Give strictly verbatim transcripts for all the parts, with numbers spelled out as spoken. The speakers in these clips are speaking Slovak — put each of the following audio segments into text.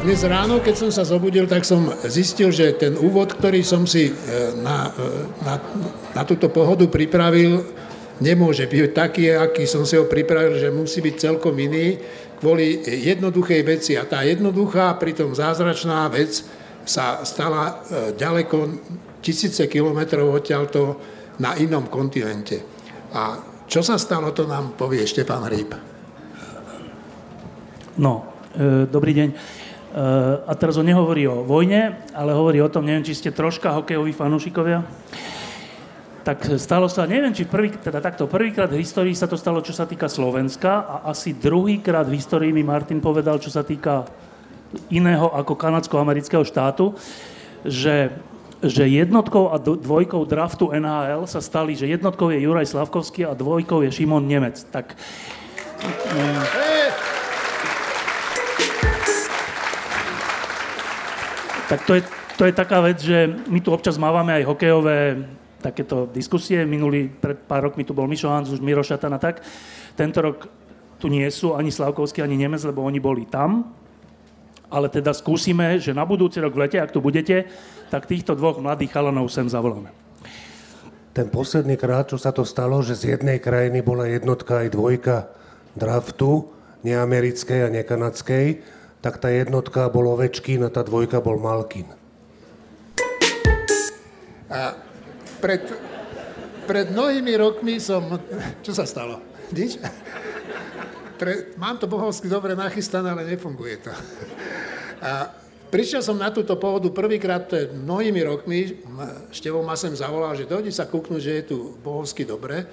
Dnes ráno, keď som sa zobudil, tak som zistil, že ten úvod, ktorý som si na, na, na túto pohodu pripravil, nemôže byť taký, aký som si ho pripravil, že musí byť celkom iný kvôli jednoduchej veci. A tá jednoduchá, pritom zázračná vec sa stala ďaleko tisíce kilometrov odtiaľto na inom kontinente. A čo sa stalo, to nám povie Štěpán Hríb. No, e, dobrý deň. E, a teraz on nehovorí o vojne, ale hovorí o tom, neviem, či ste troška hokejoví fanúšikovia. Tak stalo sa, neviem, či prvý, teda takto, prvýkrát v histórii sa to stalo, čo sa týka Slovenska a asi druhýkrát v histórii mi Martin povedal, čo sa týka iného ako kanadsko-amerického štátu, že, že jednotkou a dvojkou draftu en há el sa stali, že jednotkou je Juraj Slavkovský a dvojkou je Šimon Nemec. Tak... Um, tak to je, to je taká vec, že my tu občas mávame aj hokejové takéto diskusie. Minulý, pred pár rokmi tu bol Mišo Hanzu, už Miro Šatan a tak. Tento rok tu nie sú ani Slavkovský, ani Nemec, lebo oni boli tam. Ale teda skúsime, že na budúci rok v lete, ak tu budete, tak týchto dvoch mladých chalanov sem zavoláme. Ten posledný krát, čo sa to stalo, že z jednej krajiny bola jednotka aj dvojka draftu, neamerickej a nekanadskej, tak tá jednotka bol Ovečkin a tá dvojka bol Malkin. A... Pred, pred mnohými rokmi som... Čo sa stalo? Nič? Pre, mám to bohovsky dobre nachystané, ale nefunguje to. A prišiel som na túto pohodu prvýkrát pred mnohými rokmi. Števo ma sem zavolal, že dojdi sa kúknúť, že je tu bohovsky dobre.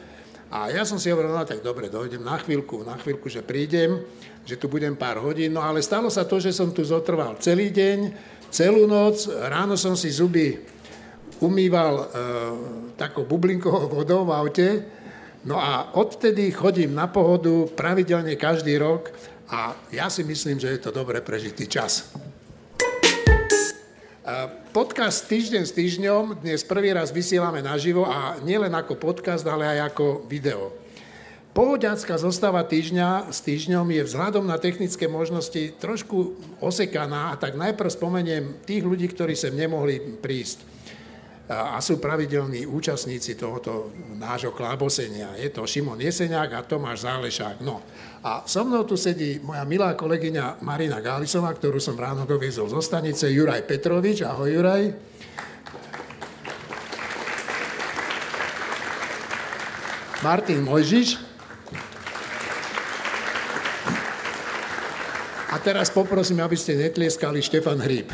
A ja som si hovoril, no tak dobre, dojdem na chvíľku, na chvíľku, že prídem, že tu budem pár hodín. No ale stalo sa to, že som tu zotrval celý deň, celú noc. Ráno som si zuby... umýval e, takou bublinkovou vodou v aute. No a odtedy chodím na pohodu pravidelne každý rok a ja si myslím, že je to dobre prežitý čas. Podcast Týždeň s týždňom dnes prvý raz vysielame naživo a nielen ako podcast, ale aj ako video. Pohodiacka zostava týždňa s týždňom je vzhľadom na technické možnosti trošku osekaná, a tak najprv spomeniem tých ľudí, ktorí sem nemohli prísť a sú pravidelní účastníci tohoto nášho klábosenia. Je to Šimon Jeseniak a Tomáš Zálešák. No a so mnou tu sedí moja milá kolegyňa Marina Gálisová, ktorú som ráno doviezol zo stanice, Juraj Petrovič. Ahoj, Juraj. Martin Mojžiš. A teraz poprosím, aby ste netlieskali, Štěpán Hríb.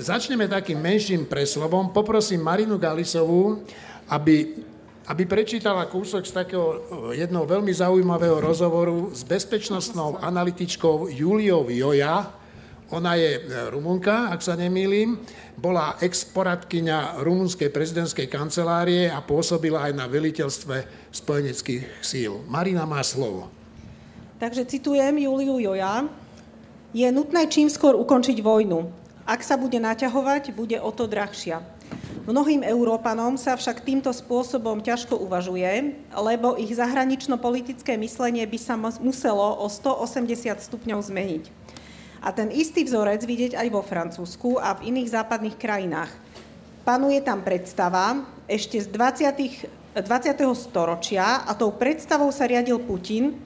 Začneme takým menším preslovom. Poprosím Marinu Gálisovú, aby, aby prečítala kúsok z takého jedného veľmi zaujímavého rozhovoru s bezpečnostnou analytičkou Iuliou Joja. Ona je Rumunka, ak sa nemýlim. Bola ex-poradkyňa rumunskej prezidentskej kancelárie a pôsobila aj na veliteľstve spojeneckých síl. Marina má slovo. Takže citujem Iuliu Joja. Je nutné čím skôr ukončiť vojnu. Ak sa bude naťahovať, bude o to drahšia. Mnohým Európanom sa však týmto spôsobom ťažko uvažuje, lebo ich zahranično-politické myslenie by sa muselo o stoosemdesiat stupňov zmeniť. A ten istý vzorec vidieť aj vo Francúzsku a v iných západných krajinách. Panuje tam predstava ešte z dvadsiateho storočia a tou predstavou sa riadil Putin,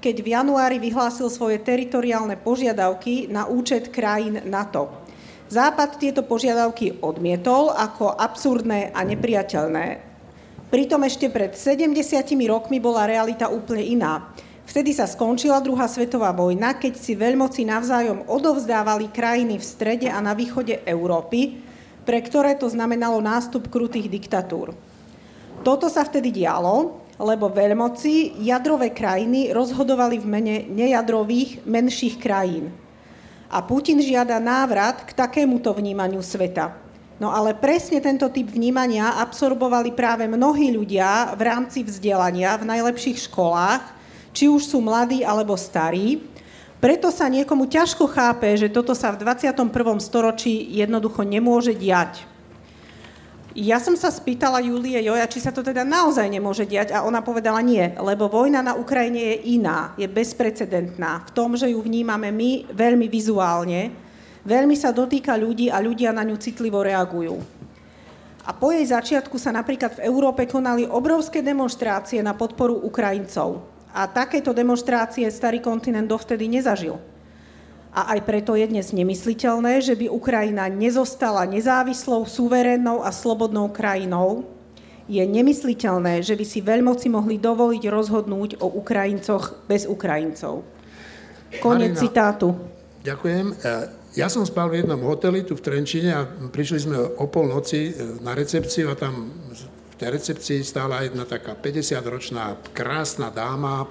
keď v januári vyhlásil svoje teritoriálne požiadavky na účet krajín NATO. Západ tieto požiadavky odmietol ako absurdné a nepriateľné. Pritom ešte pred sedemdesiatimi rokmi bola realita úplne iná. Vtedy sa skončila druhá svetová vojna, keď si veľmoci navzájom odovzdávali krajiny v strede a na východe Európy, pre ktoré to znamenalo nástup krutých diktatúr. Toto sa vtedy dialo, lebo veľmoci, jadrové krajiny rozhodovali v mene nejadrových, menších krajín. A Putin žiada návrat k takémuto vnímaniu sveta. No ale presne tento typ vnímania absorbovali práve mnohí ľudia v rámci vzdelania v najlepších školách, či už sú mladí alebo starí. Preto sa niekomu ťažko chápe, že toto sa v dvadsiatom prvom storočí jednoducho nemôže diať. Ja som sa spýtala Iulie Joja, či sa to teda naozaj nemôže diať a ona povedala nie, lebo vojna na Ukrajine je iná, je bezprecedentná v tom, že ju vnímame my veľmi vizuálne, veľmi sa dotýka ľudí a ľudia na ňu citlivo reagujú. A po jej začiatku sa napríklad v Európe konali obrovské demonštrácie na podporu Ukrajincov. A takéto demonštrácie starý kontinent dovtedy nezažil. A aj preto je dnes nemysliteľné, že by Ukrajina nezostala nezávislou, suverénnou a slobodnou krajinou. Je nemysliteľné, že by si veľmoci mohli dovoliť rozhodnúť o Ukrajincoch bez Ukrajincov. Koniec Marina, citátu. Ďakujem. Ja som spal v jednom hoteli tu v Trenčine a prišli sme o polnoci na recepciu a tam v tej recepcii stála jedna taká päťdesiatročná krásna dáma,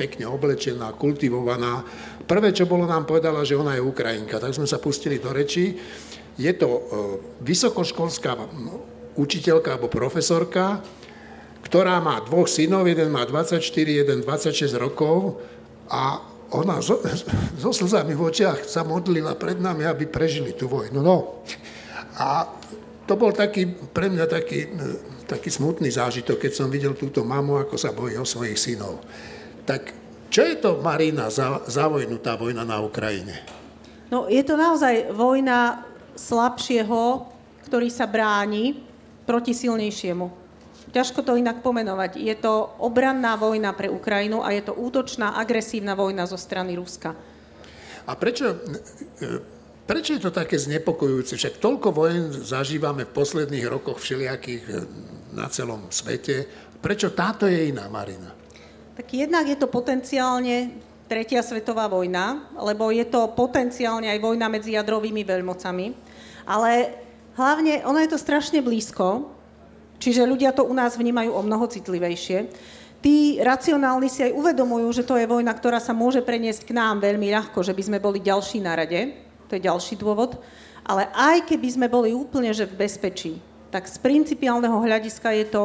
pekne oblečená, kultivovaná. Prvé, čo bolo, nám povedala, že ona je Ukrajinka, tak sme sa pustili do rečí. Je to vysokoškolská učiteľka alebo profesorka, ktorá má dvoch synov, jeden má dvadsaťštyri, jeden dvadsaťšesť rokov a ona so, so slzami v očiach sa modlila pred nami, aby prežili tú vojnu. No. A to bol taký, pre mňa taký, taký smutný zážitok, keď som videl túto mamu, ako sa bojí o svojich synov. Tak čo je to, Marina, za, za vojnu, tá vojna na Ukrajine? No, je to naozaj vojna slabšieho, ktorý sa bráni proti silnejšiemu. Ťažko to inak pomenovať. Je to obranná vojna pre Ukrajinu a je to útočná, agresívna vojna zo strany Ruska. A prečo, prečo je to také znepokojujúce? Však toľko vojen zažívame v posledných rokoch všelijakých na celom svete. Prečo táto je iná, Marina? Tak jednak je to potenciálne tretia svetová vojna, lebo je to potenciálne aj vojna medzi jadrovými veľmocami, ale hlavne ono je to strašne blízko, čiže ľudia to u nás vnímajú o mnoho citlivejšie. Tí racionálni si aj uvedomujú, že to je vojna, ktorá sa môže preniesť k nám veľmi ľahko, že by sme boli ďalší na rade, to je ďalší dôvod, ale aj keby sme boli úplne že v bezpečí, tak z principiálneho hľadiska je to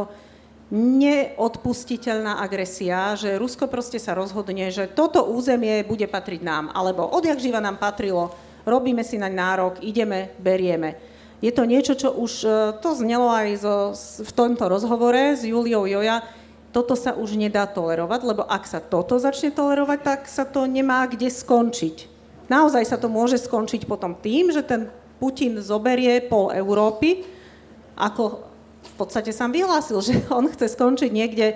neodpustiteľná agresia, že Rusko proste sa rozhodne, že toto územie bude patriť nám, alebo odjakživa nám patrilo, robíme si naň nárok, ideme, berieme. Je to niečo, čo už to znelo aj zo, v tomto rozhovore s Iuliou Joja, toto sa už nedá tolerovať, lebo ak sa toto začne tolerovať, tak sa to nemá kde skončiť. Naozaj sa to môže skončiť potom tým, že ten Putin zoberie pol Európy, ako v podstate sám vyhlásil, že on chce skončiť niekde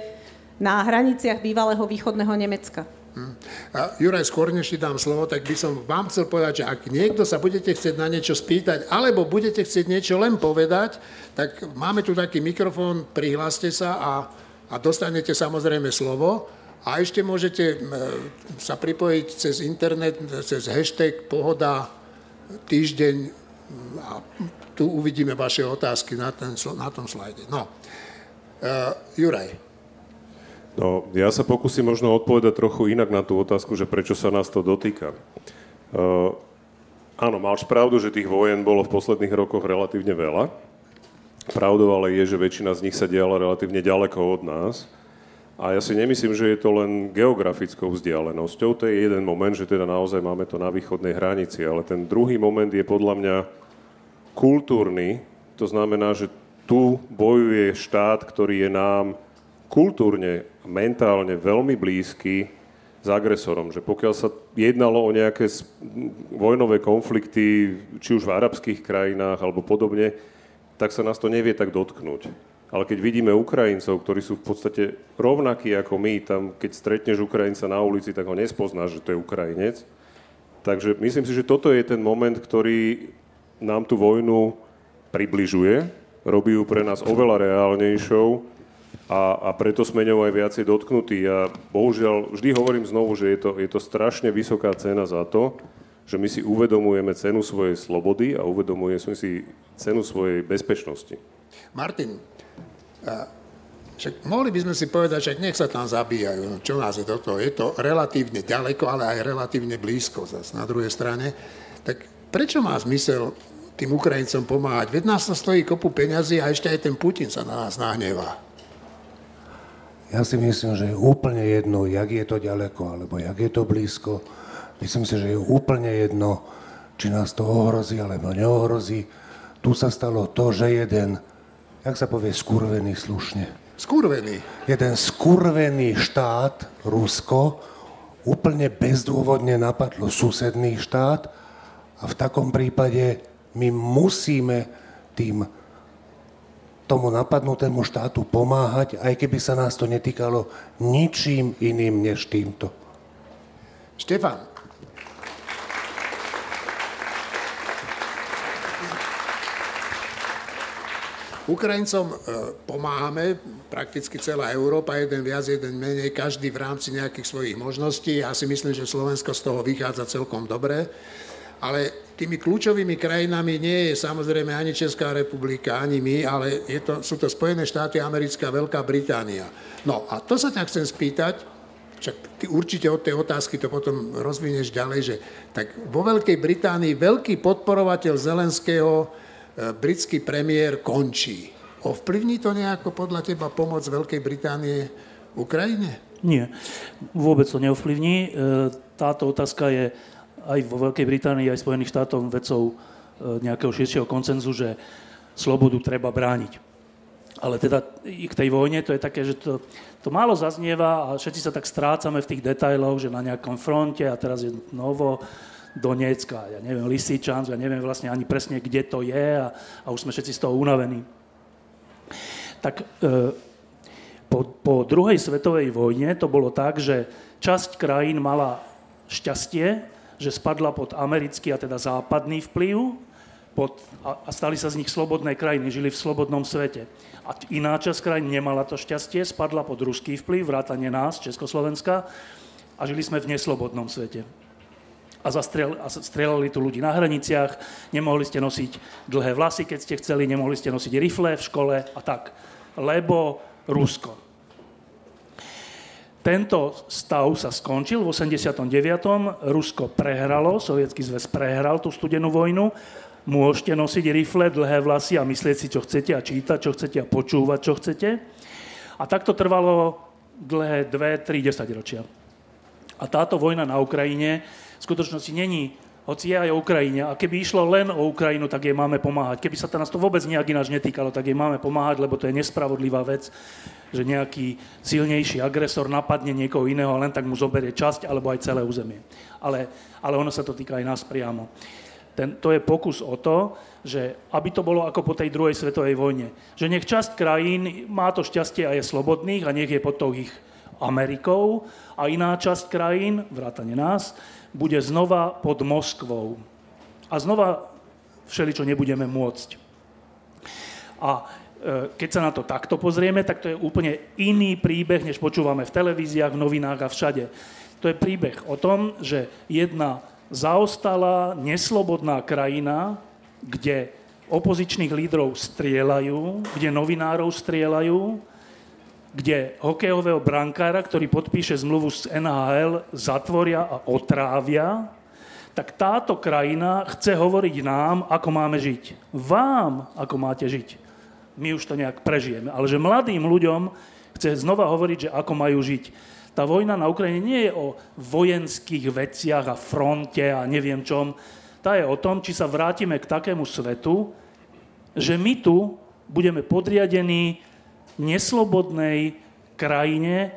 na hraniciach bývalého východného Nemecka. Hmm. A Juraj, skôr než ti dám slovo, tak by som vám chcel povedať, že ak niekto sa budete chcieť na niečo spýtať, alebo budete chcieť niečo len povedať, tak máme tu taký mikrofón, prihláste sa a, a dostanete samozrejme slovo. A ešte môžete sa pripojiť cez internet, cez hashtag Pohoda týždeň a tu uvidíme vaše otázky na, ten, na tom slajde. No, uh, Juraj. No, ja sa pokúsim možno odpovedať trochu inak na tú otázku, že prečo sa nás to dotýka. Uh, áno, máš pravdu, že tých vojen bolo v posledných rokoch relatívne veľa. Pravdou ale je, že väčšina z nich sa diala relatívne ďaleko od nás. A ja si nemyslím, že je to len geografickou vzdialenosťou. To je jeden moment, že teda naozaj máme to na východnej hranici. Ale ten druhý moment je podľa mňa kultúrny, to znamená, že tu bojuje štát, ktorý je nám kultúrne, mentálne veľmi blízky s agresorom. Že pokiaľ sa jednalo o nejaké vojnové konflikty, či už v arabských krajinách alebo podobne, tak sa nás to nevie tak dotknúť. Ale keď vidíme Ukrajincov, ktorí sú v podstate rovnakí ako my, tam keď stretneš Ukrajinca na ulici, tak ho nespoznáš, že to je Ukrajinec. Takže myslím si, že toto je ten moment, ktorý nám tú vojnu približuje, robí ju pre nás oveľa reálnejšou a, a preto sme ňou aj viacej dotknutí. Ja bohužiaľ vždy hovorím znovu, že je to, je to strašne vysoká cena za to, že my si uvedomujeme cenu svojej slobody a uvedomujeme si cenu svojej bezpečnosti. Martin, však mohli by sme si povedať, že nech sa tam zabíjajú, čo nás je do toho. Je to relatívne ďaleko, ale aj relatívne blízko zase na druhej strane. Tak prečo má zmysel tým Ukrajincom pomáhať? Veď nás to stojí kopu peňazí a ešte aj ten Putin sa na nás nahnevá. Ja si myslím, že je úplne jedno, jak je to ďaleko, alebo jak je to blízko. Myslím si, že je úplne jedno, či nás to ohrozí, alebo neohrozí. Tu sa stalo to, že jeden jak sa povie skurvený slušne? Skurvený. Jeden skurvený štát, Rusko, úplne bezdôvodne napadlo susedný štát a v takom prípade my musíme tým tomu napadnutému štátu pomáhať, aj keby sa nás to netýkalo ničím iným než týmto. Štefán. Ukrajincom pomáhame, prakticky celá Európa, jeden viac, jeden menej, každý v rámci nejakých svojich možností. Ja si myslím, že Slovensko z toho vychádza celkom dobre, ale tými kľúčovými krajinami nie je samozrejme ani Česká republika, ani my, ale je to, sú to Spojené štáty americké a Veľká Británia. No a to sa ťa chcem spýtať, však ty určite od tej otázky to potom rozvinieš ďalej, že tak vo Veľkej Británii veľký podporovateľ Zelenského, britský premiér, končí. Ovplyvní to nejako podľa teba pomoc Veľkej Británie Ukrajine? Nie, vôbec to neovplyvní. Táto otázka je aj vo Veľkej Británii, aj Spojených štátov vecou nejakého širšieho konsenzu, že slobodu treba brániť. Ale teda i k tej vojne to je také, že to, to málo zaznieva a všetci sa tak strácame v tých detailoch, že na nejakom fronte a teraz je novo Donecka, ja neviem, Lisičansk, ja neviem vlastne ani presne, kde to je a, a už sme všetci z toho unavení. Tak e, po, po druhej svetovej vojne to bolo tak, že časť krajín mala šťastie, že spadla pod americký a teda západný vplyv pod, a, a stali sa z nich slobodné krajiny, žili v slobodnom svete. A iná časť krajín nemala to šťastie, spadla pod ruský vplyv, vrátane nás, Československa, a žili sme v neslobodnom svete. A, zastrel, a strelali tu ľudí na hraniciach, nemohli ste nosiť dlhé vlasy, keď ste chceli, nemohli ste nosiť rifle v škole a tak. Lebo Rusko. Tento stav sa skončil v osemdesiatom deviatom Rusko prehralo, Sovietsky zväz prehral tú studenú vojnu. Môžete nosiť rifle, dlhé vlasy a myslieť si, čo chcete a čítať, čo chcete a počúvať, čo chcete. A takto trvalo dlhé dve, tri, desaťročia. A táto vojna na Ukrajine v skutočnosti není, hoci je aj o Ukrajine. A keby išlo len o Ukrajinu, tak jej máme pomáhať. Keby sa nás to vôbec nejak ináč netýkalo, tak jej máme pomáhať, lebo to je nespravodlivá vec, že nejaký silnejší agresor napadne niekoho iného a len tak mu zoberie časť alebo aj celé územie. Ale, ale ono sa to týka aj nás priamo. Ten, to je pokus o to, že aby to bolo ako po tej druhej svetovej vojne. Že nech časť krajín má to šťastie a je slobodných a nech je pod tou ich Amerikou a iná časť krajín, vrátane nás, bude znova pod Moskvou. A znova všeličo nebudeme môcť. A keď sa na to takto pozrieme, tak to je úplne iný príbeh, než počúvame v televíziách, v novinách a všade. To je príbeh o tom, že jedna zaostalá, neslobodná krajina, kde opozičných lídrov strieľajú, kde novinárov strieľajú, kde hokejového brankára, ktorý podpíše zmluvu z en há el, zatvoria a otrávia, tak táto krajina chce hovoriť nám, ako máme žiť. Vám, ako máte žiť. My už to nejak prežijeme. Ale že mladým ľuďom chce znova hovoriť, že ako majú žiť. Tá vojna na Ukrajine nie je o vojenských veciach a fronte a neviem čom. Tá je o tom, či sa vrátime k takému svetu, že my tu budeme podriadení neslobodnej krajine,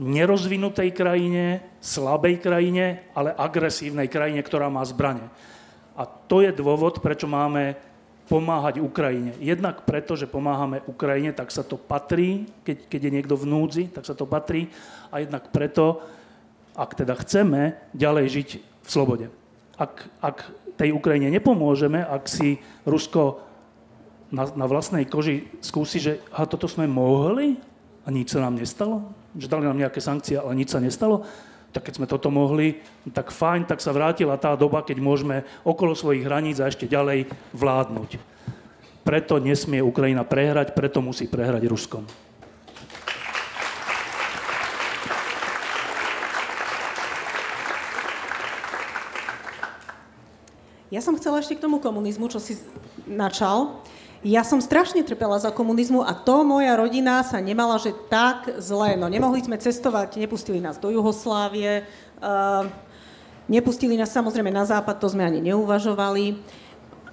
nerozvinutej krajine, slabej krajine, ale agresívnej krajine, ktorá má zbrane. A to je dôvod, prečo máme pomáhať Ukrajine. Jednak preto, že pomáhame Ukrajine, tak sa to patrí, keď, keď je niekto v núdzi, tak sa to patrí. A jednak preto, ak teda chceme ďalej žiť v slobode. Ak, ak tej Ukrajine nepomôžeme, ak si Rusko na, na vlastnej koži skúsi, že aha, toto sme mohli a nič sa nám nestalo, že dali nám nejaké sankcie, ale nič sa nestalo, tak keď sme toto mohli, tak fajn, tak sa vrátila tá doba, keď môžeme okolo svojich hraníc a ešte ďalej vládnuť. Preto nesmie Ukrajina prehrať, preto musí prehrať Ruskom. Ja som chcela ešte k tomu komunizmu, čo si načal. Ja som strašne trpela za komunizmu a to moja rodina sa nemala, že tak zle. No nemohli sme cestovať, nepustili nás do Juhoslávie, uh, nepustili nás samozrejme na západ, to sme ani neuvažovali.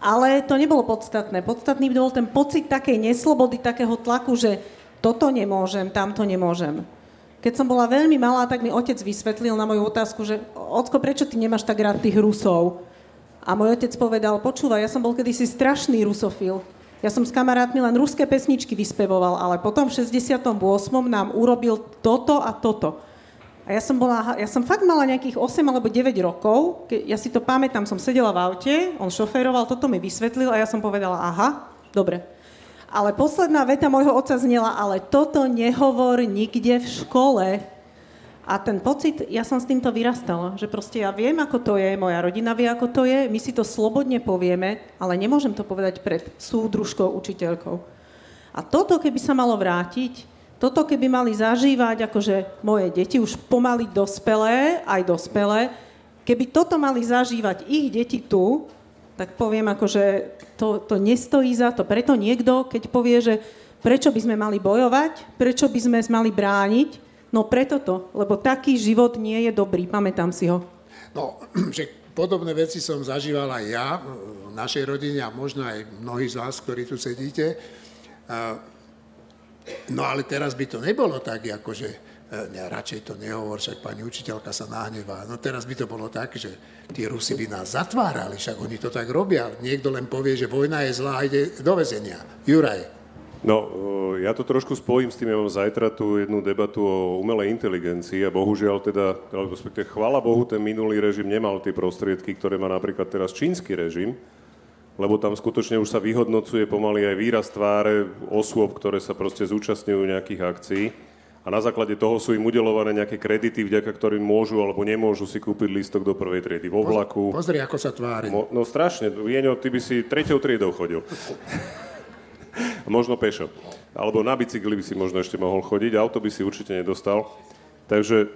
ale to nebolo podstatné. Podstatný bol ten pocit takej neslobody, takého tlaku, že toto nemôžem, tamto nemôžem. Keď som bola veľmi malá, tak mi otec vysvetlil na moju otázku, že ocko, prečo ty nemáš tak rád tých Rusov? A môj otec povedal, počúvaj, ja som bol kedysi strašný rusofil. Ja som s kamarátmi len ruské pesničky vyspevoval, ale potom v šesťdesiatom ôsmom nám urobil toto a toto. A ja som bola, ja som fakt mala nejakých osem alebo deväť rokov, keď, ja si to pamätám, som sedela v aute, on šoféroval, toto mi vysvetlil a ja som povedala, aha, dobre. Ale posledná veta môjho otca znela, ale toto nehovor nikde v škole. A ten pocit, ja som s týmto vyrastala, že proste ja viem, ako to je, moja rodina vie, ako to je, my si to slobodne povieme, ale nemôžem to povedať pred súdružkou, učiteľkou. A toto, keby sa malo vrátiť, toto, keby mali zažívať, akože moje deti už pomaly dospelé, aj dospelé, keby toto mali zažívať ich deti tu, tak poviem, akože to, to nestojí za to. Preto niekto, keď povie, že prečo by sme mali bojovať, prečo by sme mali brániť, no preto to, lebo taký život nie je dobrý, pamätám si ho. No, že podobné veci som zažívala ja, v našej rodine a možno aj mnohí z vás, ktorí tu sedíte. No ale teraz by to nebolo tak, akože ja, radšej to nehovor, však pani učiteľka sa nahnevá. No teraz by to bolo tak, že tí Rusi by nás zatvárali, však oni to tak robia. Niekto len povie, že vojna je zlá a ide do väzenia. Juraj. No, ja to trošku spojím s tým, ja mám zajtra tú jednu debatu o umelej inteligencii a bohužiaľ teda, respektive chvála Bohu, ten minulý režim nemal tie prostriedky, ktoré má napríklad teraz čínsky režim, lebo tam skutočne už sa vyhodnocuje pomaly aj výraz tváre osôb, ktoré sa proste zúčastňujú nejakých akcií a na základe toho sú im udelované nejaké kredity, vďaka ktorým môžu alebo nemôžu si kúpiť lístok do prvej triedy vo vlaku. Pozri, ako sa tvári. Mo- no strašne, Jeňo, ty by si treťou triedou chodil. Možno pešo. Alebo na bicykli by si možno ešte mohol chodiť, auto by si určite nedostal. Takže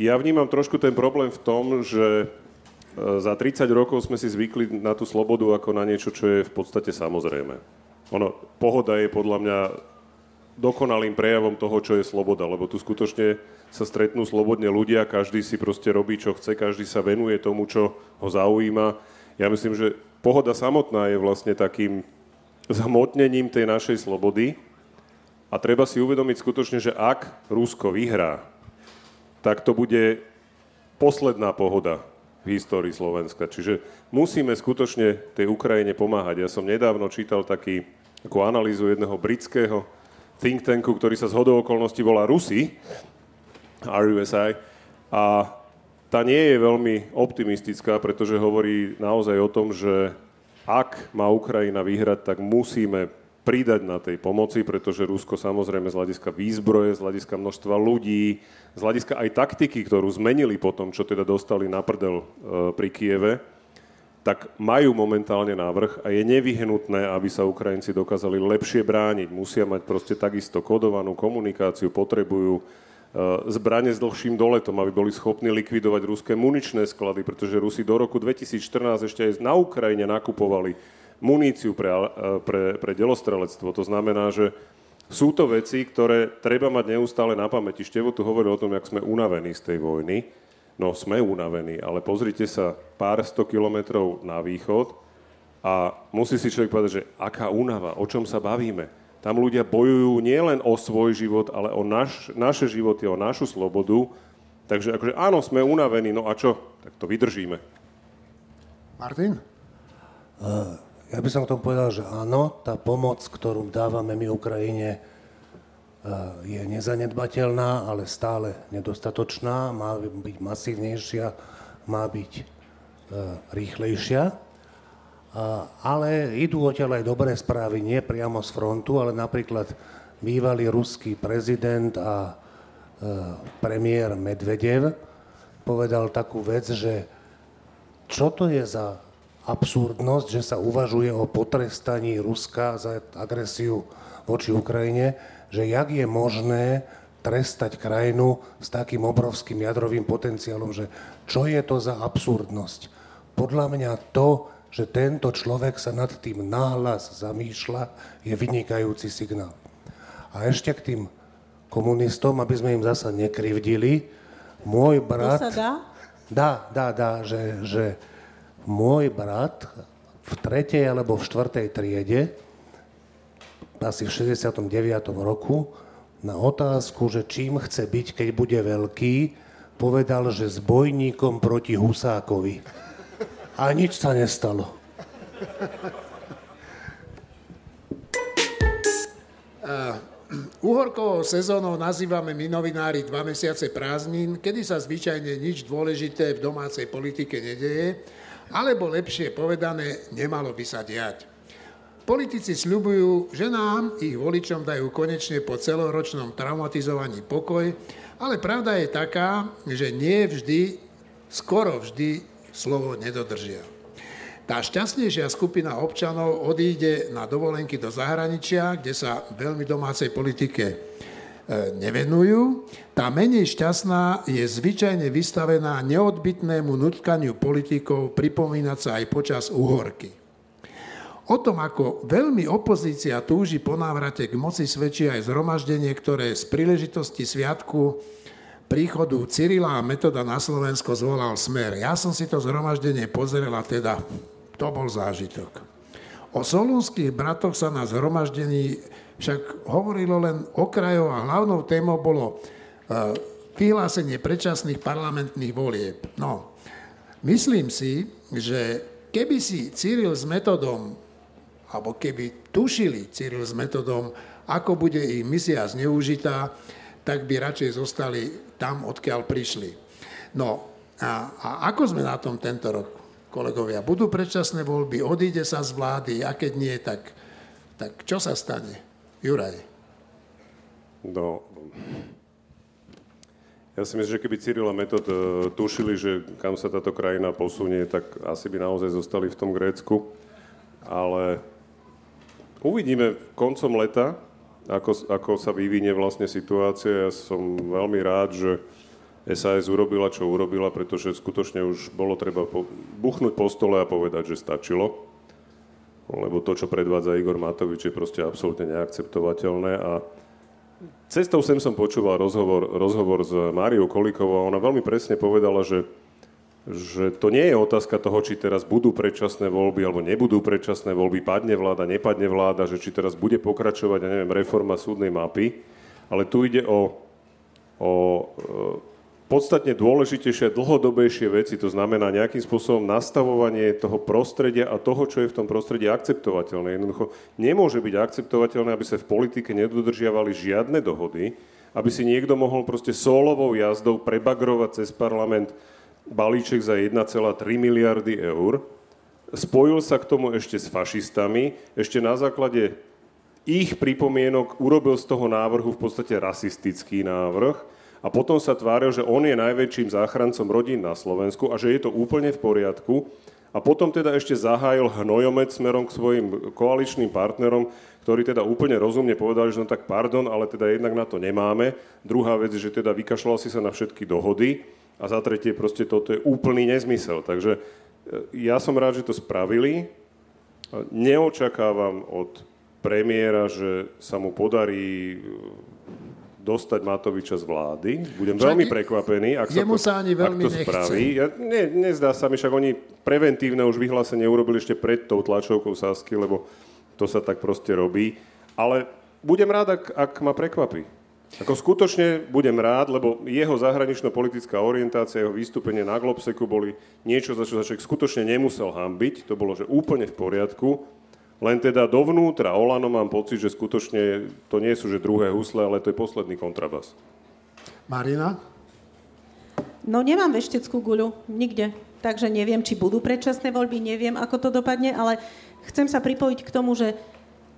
ja vnímam trošku ten problém v tom, že za tridsať rokov sme si zvykli na tú slobodu ako na niečo, čo je v podstate samozrejme. Ono, pohoda je podľa mňa dokonalým prejavom toho, čo je sloboda, lebo tu skutočne sa stretnú slobodne ľudia, každý si proste robí, čo chce, každý sa venuje tomu, čo ho zaujíma. Ja myslím, že pohoda samotná je vlastne takým zhmotnením tej našej slobody a treba si uvedomiť skutočne, že ak Rusko vyhrá, tak to bude posledná pohoda v histórii Slovenska. Čiže musíme skutočne tej Ukrajine pomáhať. Ja som nedávno čítal taký, takú analýzu jedného britského think tanku, ktorý sa zhodou okolností volá Rusi, R U S I, a tá nie je veľmi optimistická, pretože hovorí naozaj o tom, že ak má Ukrajina vyhrať, tak musíme pridať na tej pomoci, pretože Rusko samozrejme z hľadiska výzbroje, z hľadiska množstva ľudí, z hľadiska aj taktiky, ktorú zmenili po tom, čo teda dostali na prdel e, pri Kieve, tak majú momentálne návrh a je nevyhnutné, aby sa Ukrajinci dokázali lepšie brániť. Musia mať proste takisto kodovanú komunikáciu, potrebujú e, zbrane s dlhším doletom, aby boli schopní likvidovať ruské muničné sklady, pretože Rusi do roku dvetisícštrnásť ešte aj na Ukrajine nakupovali muníciu pre, pre, pre delostrelectvo. To znamená, že sú to veci, ktoré treba mať neustále na pamäti. Števo tu hovoril o tom, jak sme unavení z tej vojny. No, sme unavení, ale pozrite sa pár sto kilometrov na východ a musí si človek povedať, že aká únava, o čom sa bavíme. Tam ľudia bojujú nielen o svoj život, ale o naš, naše životy, o našu slobodu. Takže akože áno, sme unavení, no a čo? Tak to vydržíme. Martin? Uh. Ja by som k tomu povedal, že áno, tá pomoc, ktorú dávame my Ukrajine, je nezanedbateľná, ale stále nedostatočná, má byť masívnejšia, má byť rýchlejšia. Ale idú odtiaľ aj dobré správy, nie priamo z frontu, ale napríklad bývalý ruský prezident a premiér Medvedev povedal takú vec, že čo to je za absurdnosť, že sa uvažuje o potrestaní Ruska za agresiu voči Ukrajine, že jak je možné trestať krajinu s takým obrovským jadrovým potenciálom, že čo je to za absurdnosť? Podľa mňa to, že tento človek sa nad tým nahlas zamýšľa, je vynikajúci signál. A ešte k tým komunistom, aby sme im zasa nekrivdili, môj brat... To sa dá? Dá, dá, dá, že... že môj brat, v tretej alebo v štvrtej triede asi v šesťdesiatom deviatom roku na otázku, že čím chce byť, keď bude veľký, povedal, že s bojníkom proti Husákovi. A nič sa nestalo. Uh, uhorkovou sezónou nazývame my novinári dva mesiace prázdnin, kedy sa zvyčajne nič dôležité v domácej politike nedeje, alebo lepšie povedané, nemalo by sa diať. Politici sľubujú, že nám, ich voličom, dajú konečne po celoročnom traumatizovaní pokoj, ale pravda je taká, že nie vždy, skoro vždy slovo nedodržia. Tá šťastnejšia skupina občanov odíde na dovolenky do zahraničia, kde sa veľmi domácej politike nevenujú. Tá menej šťastná je zvyčajne vystavená neodbitnému nutkaniu politikov pripomínať sa aj počas uhorky. O tom, ako veľmi opozícia túži po návrate k moci, svedčí aj zhromaždenie, ktoré z príležitosti sviatku príchodu Cyrila a Metoda na Slovensko zvolal Smer. Ja som si to zhromaždenie pozrel a teda to bol zážitok. O solúnskych bratoch sa na zhromaždení však hovorilo len okrajov a hlavnou témou bolo vyhlásenie predčasných parlamentných volieb. No, myslím si, že keby si Cyril s Metodom alebo keby tušili Cyril s Metodom, ako bude ich misia zneužitá, tak by radšej zostali tam, odkiaľ prišli. No a, a ako sme na tom tento rok, kolegovia? Budú predčasné voľby, odíde sa z vlády, a keď nie, tak, tak čo sa stane? Juraj? No, ja si myslím, že keby Cyril a Metod tušili, že kam sa táto krajina posunie, tak asi by naozaj zostali v tom Grécku. Ale uvidíme koncom leta, ako, ako sa vyvinie vlastne situácia. Ja som veľmi rád, že es a es urobila, čo urobila, pretože skutočne už bolo treba po, buchnúť po stole a povedať, že stačilo. Lebo to, čo predvádza Igor Matovič, je proste absolútne neakceptovateľné. A cestou sem som počúval rozhovor, rozhovor s Máriou Kolíkovou a ona veľmi presne povedala, že že to nie je otázka toho, či teraz budú predčasné voľby alebo nebudú predčasné voľby, padne vláda, nepadne vláda, že či teraz bude pokračovať, ja neviem, reforma súdnej mapy, ale tu ide o, o podstatne dôležitejšie, dlhodobejšie veci, to znamená nejakým spôsobom nastavovanie toho prostredia a toho, čo je v tom prostredí akceptovateľné. Jednoducho nemôže byť akceptovateľné, aby sa v politike nedodržiavali žiadne dohody, aby si niekto mohol proste sólovou jazdou prebagrovať cez parlament balíček za jeden celá tri miliardy eur, spojil sa k tomu ešte s fašistami, ešte na základe ich pripomienok urobil z toho návrhu v podstate rasistický návrh a potom sa tváril, že on je najväčším záchrancom rodín na Slovensku a že je to úplne v poriadku a potom teda ešte zahájil hnojomet smerom k svojim koaličným partnerom, ktorí teda úplne rozumne povedali, že no tak pardon, ale teda jednak na to nemáme. Druhá vec je, že teda vykašľal si sa na všetky dohody. A za tretie, proste toto je úplný nezmysel. Takže ja som rád, že to spravili. Neočakávam od premiéra, že sa mu podarí dostať Matoviča z vlády. Budem však veľmi prekvapený, ak sa to, ak to spraví. Ja, ne, nezdá sa mi, však oni preventívne už vyhlásenie urobili ešte pred tou tlačovkou Sasky, lebo to sa tak proste robí. Ale budem rád, ak, ak ma prekvapí. Ako skutočne budem rád, lebo jeho zahranično-politická orientácia, jeho vystúpenie na Globseku boli niečo, za čo sa človek skutočne nemusel hanbiť. To bolo, že úplne v poriadku. Len teda dovnútra Olano mám pocit, že skutočne to nie sú, že druhé husle, ale to je posledný kontrabas. Marina? No nemám vešteckú guľu. Nikde. Takže neviem, či budú predčasné voľby, neviem, ako to dopadne, ale chcem sa pripojiť k tomu, že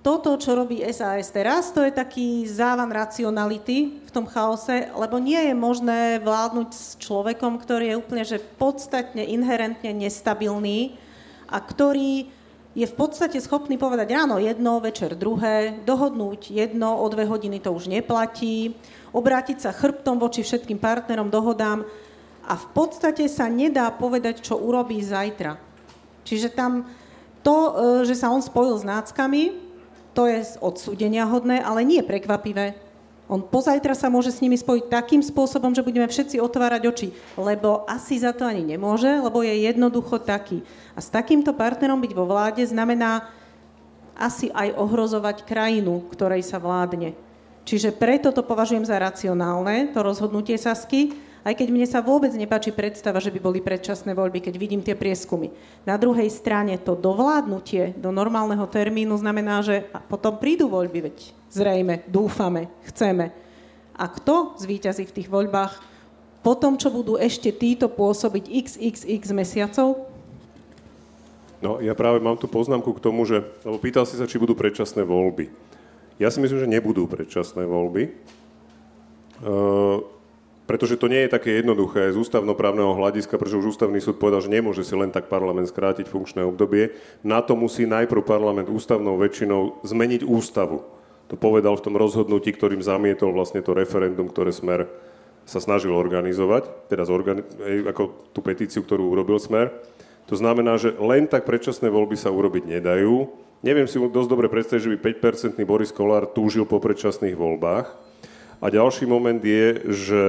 toto, čo robí es a es teraz, to je taký závan racionality v tom chaose, lebo nie je možné vládnuť s človekom, ktorý je úplne že podstatne inherentne nestabilný a ktorý je v podstate schopný povedať ráno jedno, večer druhé, dohodnúť jedno, o dve hodiny to už neplatí, obrátiť sa chrbtom voči všetkým partnerom, dohodám a v podstate sa nedá povedať, čo urobí zajtra. Čiže tam to, že sa on spojil s náckami, to je odsúdenia hodné, ale nie prekvapivé. On pozajtra sa môže s nimi spojiť takým spôsobom, že budeme všetci otvárať oči, lebo asi za to ani nemôže, lebo je jednoducho taký. A s takýmto partnerom byť vo vláde znamená asi aj ohrozovať krajinu, ktorej sa vládne. Čiže preto to považujem za racionálne, to rozhodnutie Sasky, aj keď mne sa vôbec nepáči predstava, že by boli predčasné voľby, keď vidím tie prieskumy. Na druhej strane to dovládnutie do normálneho termínu znamená, že potom prídu voľby, veď zrejme, dúfame, chceme. A kto zvíťazí v tých voľbách po tom, čo budú ešte títo pôsobiť xxx mesiacov? No, ja práve mám tú poznámku k tomu, že, lebo pýtal si sa, či budú predčasné voľby. Ja si myslím, že nebudú predčasné voľby, e, pretože to nie je také jednoduché z ústavnoprávneho hľadiska, pretože už ústavný súd povedal, že nemôže si len tak parlament skrátiť funkčné obdobie. Na to musí najprv parlament ústavnou väčšinou zmeniť ústavu. To povedal v tom rozhodnutí, ktorým zamietol vlastne to referendum, ktoré Smer sa snažil organizovať, teda zorgani- ako tú petíciu, ktorú urobil Smer. To znamená, že len tak predčasné voľby sa urobiť nedajú. Neviem si dosť dobre predstaviť, že by päť percentný Boris Kolár túžil po predčasných voľbách. A ďalší moment je, že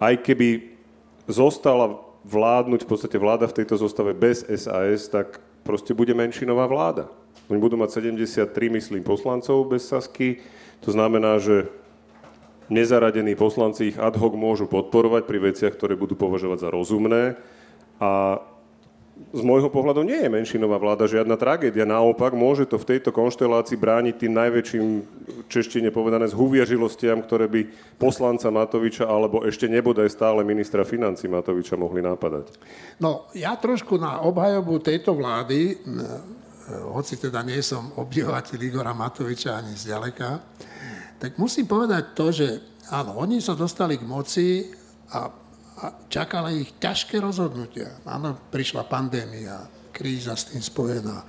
aj keby zostala vládnuť, v podstate vláda v tejto zostave bez es a es, tak proste bude menšinová vláda. Oni budú mať sedemdesiattri, myslím, poslancov bez Sasky. To znamená, že nezaradení poslanci ich ad hoc môžu podporovať pri veciach, ktoré budú považovať za rozumné. A z môjho pohľadu nie je menšinová vláda žiadna tragédia. Naopak, môže to v tejto konštelácii brániť tým najväčším, češtine povedané, zhuviažilostiam, ktoré by poslanca Matoviča alebo ešte nebodaj stále ministra financí Matoviča mohli napadať. No, ja trošku na obhajobu tejto vlády, hoci teda nie som obdivovateľ Igora Matoviča ani zďaleka, tak musím povedať to, že áno, oni sa dostali k moci a a čakali ich ťažké rozhodnutia. Áno, prišla pandémia, kríza s tým spojená,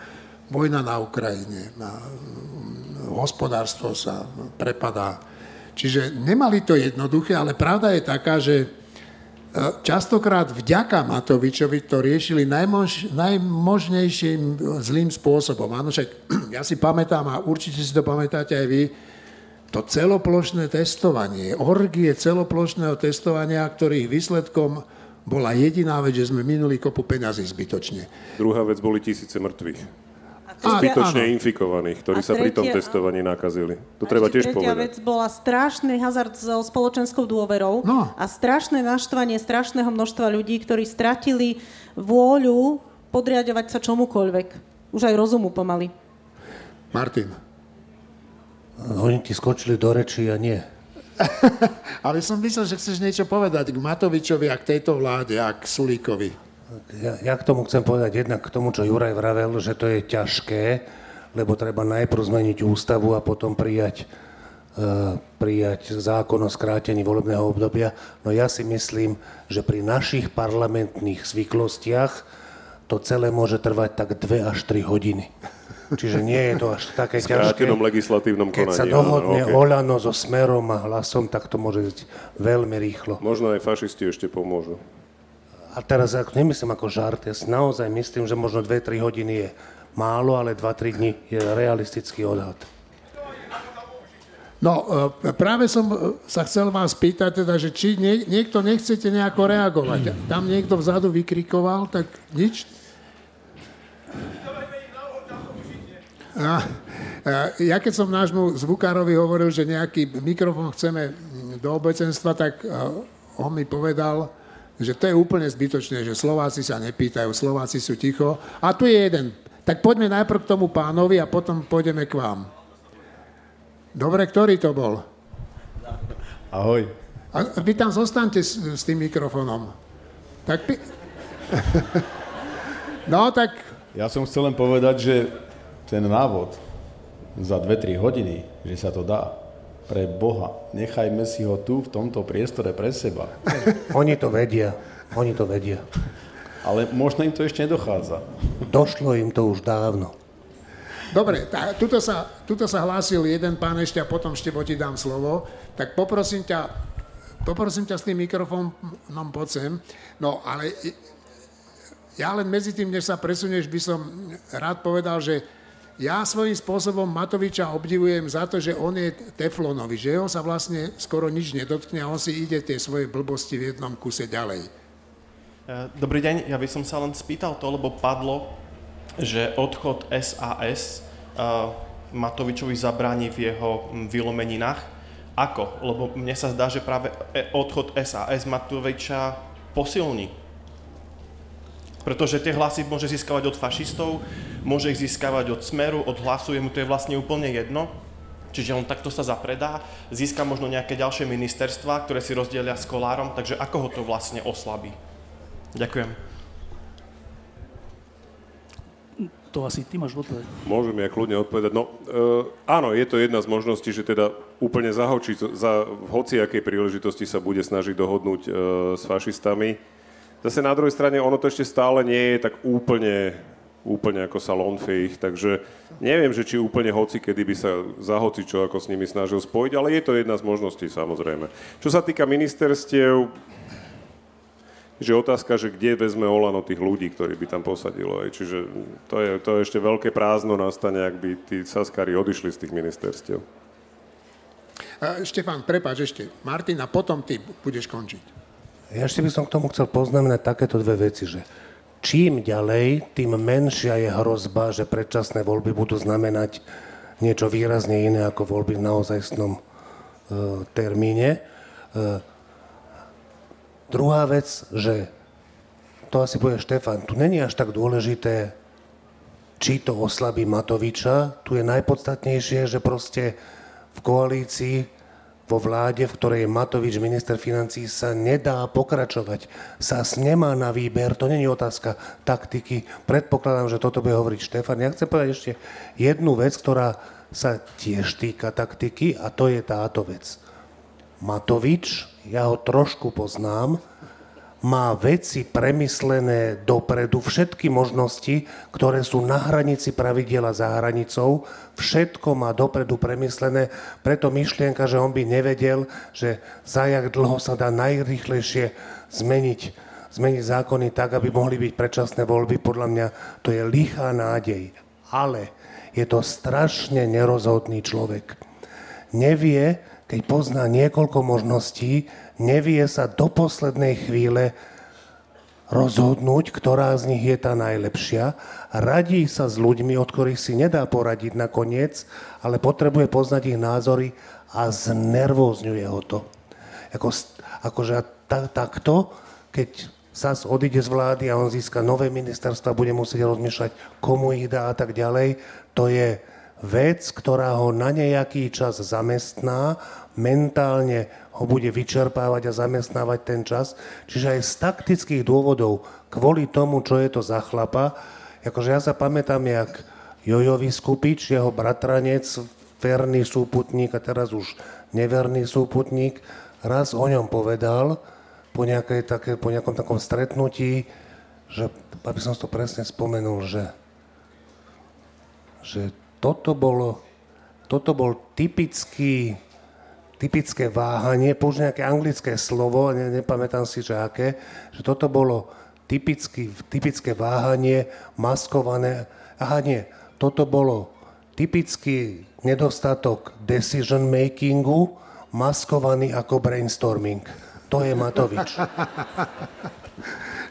vojna na Ukrajine, hospodárstvo sa prepadá. Čiže nemali to jednoduché, ale pravda je taká, že častokrát vďaka Matovičovi to riešili najmož, najmožnejším zlým spôsobom. Áno, však ja si pamätám, a určite si to pamätáte aj vy, to celoplošné testovanie, orgie celoplošného testovania, ktorých výsledkom bola jediná vec, že sme minuli kopu peňazí zbytočne. Druhá vec boli tisíce mŕtvych. Zbytočne áno. Infikovaných, ktorí tretia, sa pri tom testovaní nakazili. To treba tiež povedať. Tretia vec bola strašný hazard so spoločenskou dôverou no. a strašné naštvanie strašného množstva ľudí, ktorí stratili vôľu podriadovať sa čomukoľvek. Už aj rozumu pomaly. Martin. Oni ti skočili do reči a nie. Ale som myslel, že chceš niečo povedať k Matovičovi a k tejto vláde a k Sulíkovi. Ja, ja k tomu chcem povedať jednak k tomu, čo Juraj vravel, že to je ťažké, lebo treba najprv zmeniť ústavu a potom prijať, uh, prijať zákon o skrátení volebného obdobia. No ja si myslím, že pri našich parlamentných zvyklostiach to celé môže trvať tak dve až tri hodiny. Čiže nie je to až také ťažké. Keď sa dohodne okay. Olano so Smerom a Hlasom, tak to môže byť veľmi rýchlo. Možno aj fašisti ešte pomôžu. A teraz nemyslím ako žart, ja naozaj myslím, že možno dve tri hodiny je málo, ale dva tri dni je realistický odhad. No, práve som sa chcel vás pýtať, teda, že či nie, niekto nechcete nejako reagovať. Tam niekto vzadu vykrikoval, tak nič. A ja keď som nášmu zvukárovi hovoril, že nejaký mikrofón chceme do obecenstva, tak on mi povedal, že to je úplne zbytočné, že Slováci sa nepýtajú, Slováci sú ticho. A tu je jeden. Tak poďme najprv k tomu pánovi a potom pôjdeme k vám. Dobre, ktorý to bol? Ahoj. A vy tam zostaňte s, s tým mikrofónom. Tak pi... No, tak... Ja som chcel len povedať, že ten návod za dve tri hodiny, že sa to dá, pre Boha, nechajme si ho tu, v tomto priestore pre seba. Oni to vedia, oni to vedia. Ale možno im to ešte nedochádza. Došlo im to už dávno. Dobre, tá, tuto, sa, tuto sa hlásil jeden pán ešte a potom Štebo ti dám slovo. Tak poprosím ťa, poprosím ťa s tým mikrofónom poď sem. No, ale ja len medzi tým, než sa presunieš, by som rád povedal, že Ja svojím spôsobom Matoviča obdivujem za to, že on je teflónový, že on sa vlastne skoro nič nedotkne a on si ide tie svoje blbosti v jednom kuse ďalej. Dobrý deň, ja by som sa len spýtal to, lebo padlo, že odchod es a es Matovičovi zabráni v jeho vylomeninách. Ako? Lebo mne sa zdá, že práve odchod es a es Matoviča posilní. Pretože tie hlasy môže získavať od fašistov, môže ich získavať od Smeru, od Hlasu, jemu to je vlastne úplne jedno. Čiže on takto sa zapredá, získa možno nejaké ďalšie ministerstvá, ktoré si rozdielia s Kolárom, takže ako ho to vlastne oslabí? Ďakujem. To asi ty máš odpovedať. Môžem ja kľudne odpovedať. No, e, áno, je to jedna z možností, že teda úplne za, hoči, za hociakej príležitosti sa bude snažiť dohodnúť e, s fašistami. Zase na druhej strane, ono to ešte stále nie je tak úplne, úplne ako salonfähig, takže neviem, že či úplne hoci, kedy by sa za hocičo ako s nimi snažil spojiť, ale je to jedna z možností, samozrejme. Čo sa týka ministerstiev, že otázka, že kde vezme Olano tých ľudí, ktorí by tam posadilo. Čiže to je, to je ešte veľké prázdno nastane, ak by tí saskári odišli z tých ministerstiev. Uh, Štefán, prepáč ešte. Martin, a potom ty budeš končiť. Ja ešte by som k tomu chcel poznamenať takéto dve veci, že čím ďalej, tým menšia je hrozba, že predčasné voľby budú znamenať niečo výrazne iné ako voľby v naozajstnom uh, termíne. Uh, Druhá vec, že to asi bude Štefan, tu není až tak dôležité, či to oslabí Matoviča, tu je najpodstatnejšie, že proste v koalícii, vo vláde, v ktorej je Matovič, minister financií, sa nedá pokračovať, sa nemá na výber, to není otázka taktiky, predpokladám, že toto bude hovoriť Štefan. Ja chcem povedať ešte jednu vec, ktorá sa tiež týka taktiky a to je táto vec. Matovič, ja ho trošku poznám, má veci premyslené dopredu, všetky možnosti, ktoré sú na hranici pravidiel a za hranicou, všetko má dopredu premyslené, preto myšlienka, že on by nevedel, že za jak dlho sa dá najrýchlejšie zmeniť, zmeniť zákony tak, aby mohli byť predčasné voľby, podľa mňa to je lichá nádej. Ale je to strašne nerozhodný človek. Nevie, keď pozná niekoľko možností, nevie sa do poslednej chvíle rozhodnúť, ktorá z nich je tá najlepšia. Radí sa s ľuďmi, od ktorých si nedá poradiť nakoniec, ale potrebuje poznať ich názory a znervózňuje ho to. Ako, akože tak, takto, keď Sas odíde z vlády a on získa nové ministerstva, bude musieť rozmýšľať, komu ich dá a tak ďalej, to je vec, ktorá ho na nejaký čas zamestná, mentálne ho bude vyčerpávať a zamestnávať ten čas. Čiže aj z taktických dôvodov, kvôli tomu, čo je to za chlapa, akože ja sa pamätám, jak Jojo Vyskupič, jeho bratranec, verný súputník a teraz už neverný súputník, raz o ňom povedal po, nejakej, také, po nejakom takom stretnutí, že, aby som to presne spomenul, že, že Toto, bolo, toto bol typický, typické váhanie, použiť nejaké anglické slovo, ne, nepamätám si, že aké, že toto bolo typický, typické váhanie, maskované, aha nie, toto bolo typický nedostatok decision makingu, maskovaný ako brainstorming. To je Matovič.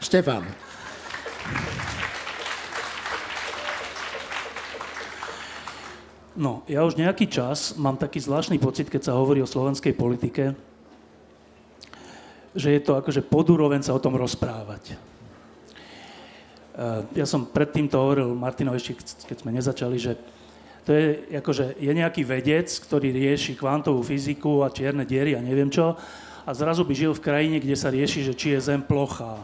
Štefán. No, ja už nejaký čas mám taký zvláštny pocit, keď sa hovorí o slovenskej politike, že je to akože podúroveň sa o tom rozprávať. Ja som predtým to hovoril Martinovi, keď sme nezačali, že to je akože, je nejaký vedec, ktorý rieši kvantovú fyziku a čierne diery a neviem čo, a zrazu by žil v krajine, kde sa rieši, že či je Zem plochá.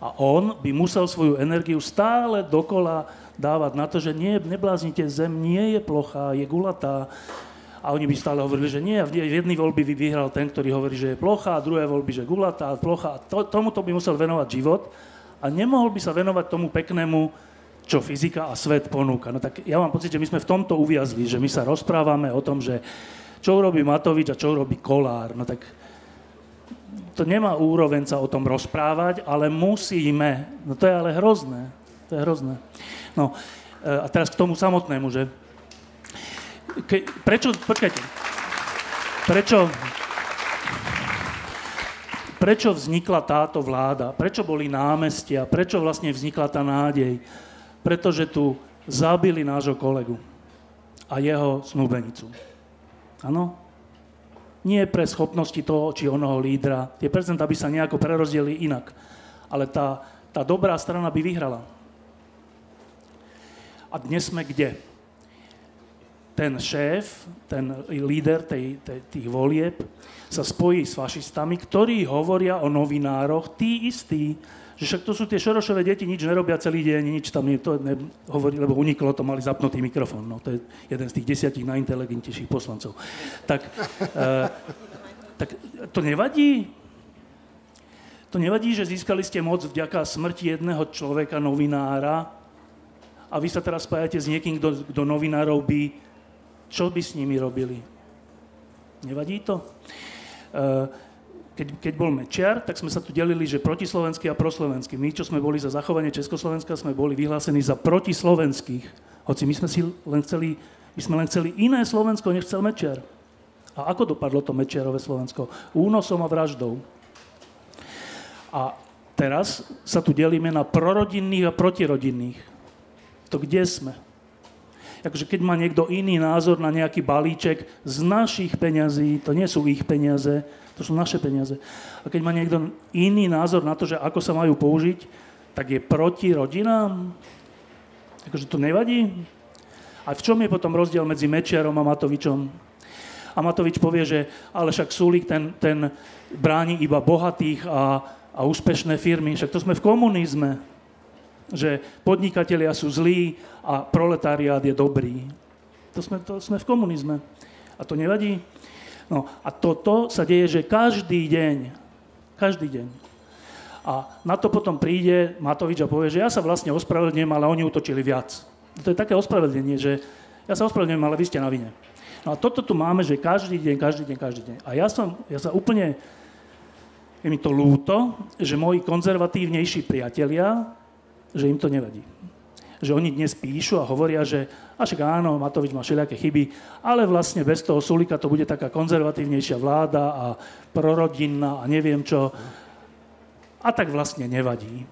A on by musel svoju energiu stále dokola dávať na to, že nie, nebláznite, Zem nie je plochá, je gulatá. A oni by stále hovorili, že nie. V jednej voľby by vyhral ten, ktorý hovorí, že je plochá, a druhé voľby, že gulatá, plochá. To, tomuto by musel venovať život a nemohol by sa venovať tomu peknému, čo fyzika a svet ponúka. No tak ja mám pocit, že my sme v tomto uviazli, že my sa rozprávame o tom, že čo urobí Matovič a čo urobí Kolár. No tak to nemá úroveň sa o tom rozprávať, ale musíme. No to je ale hrozné. To je hrozné. No a teraz k tomu samotnému, že Ke, prečo, počkajte, prečo, prečo vznikla táto vláda? Prečo boli námestia? Prečo vlastne vznikla tá nádej? Pretože tu zabili nášho kolegu a jeho snúbenicu. Áno? Nie pre schopnosti toho či onoho lídra. Tie percentá by sa nejako prerozdielili inak. Ale tá, tá dobrá strana by vyhrala. A dnes sme kde? Ten šéf, ten líder tej, tej, tých volieb sa spojí s fašistami, ktorí hovoria o novinároch, tí istí, že však to sú tie Šorošové deti, nič nerobia celý deň, nič tam nie, to ne, hovorí, lebo uniklo, to mali zapnutý mikrofón. No, to je jeden z tých desiatich najinteligentnejších poslancov. Tak, e, tak to nevadí? To nevadí, že získali ste moc vďaka smrti jedného človeka, novinára, a vy sa teraz spájate s niekým, kto, kto novinárov by... Čo by s nimi robili? Nevadí to? Keď, keď bol Mečiar, tak sme sa tu delili, že protislovenský a proslovenský. My, čo sme boli za zachovanie Československa, sme boli vyhlásení za protislovenských. Hoci my sme, si len, chceli, my sme len chceli iné Slovensko, než chcel Mečiar. A ako dopadlo to Mečiarové Slovensko? Únosom a vraždou. A teraz sa tu delíme na prorodinných a protirodinných. To kde sme? Takže keď má niekto iný názor na nejaký balíček z našich peňazí, to nie sú ich peniaze, to sú naše peniaze. A keď má niekto iný názor na to, že ako sa majú použiť, tak je proti rodinám. Takže to nevadí. A v čom je potom rozdiel medzi Mečiarom a Matovičom? A Matovič povie, že ale však Sulík ten, ten bráni iba bohatých a, a úspešné firmy. Však to sme v komunizme. Že podnikatelia sú zlí a proletariát je dobrý. To sme, to sme v komunizme. A to nevadí? No a toto sa deje, že každý deň, každý deň. A na to potom príde Matovič a povie, že ja sa vlastne ospravedlňujem, ale oni útočili viac. To je také ospravedlnenie, že ja sa ospravedlňujem, ale vy ste na vine. No a toto tu máme, že každý deň, každý deň, každý deň. A ja som, ja sa úplne, je mi to ľúto, že moji konzervatívnejší priatelia, že im to nevadí. Že oni dnes píšu a hovoria, že až áno, Matovič má všelijaké chyby, ale vlastne bez toho Sulika to bude taká konzervatívnejšia vláda a prorodinná a neviem čo. A tak vlastne nevadí.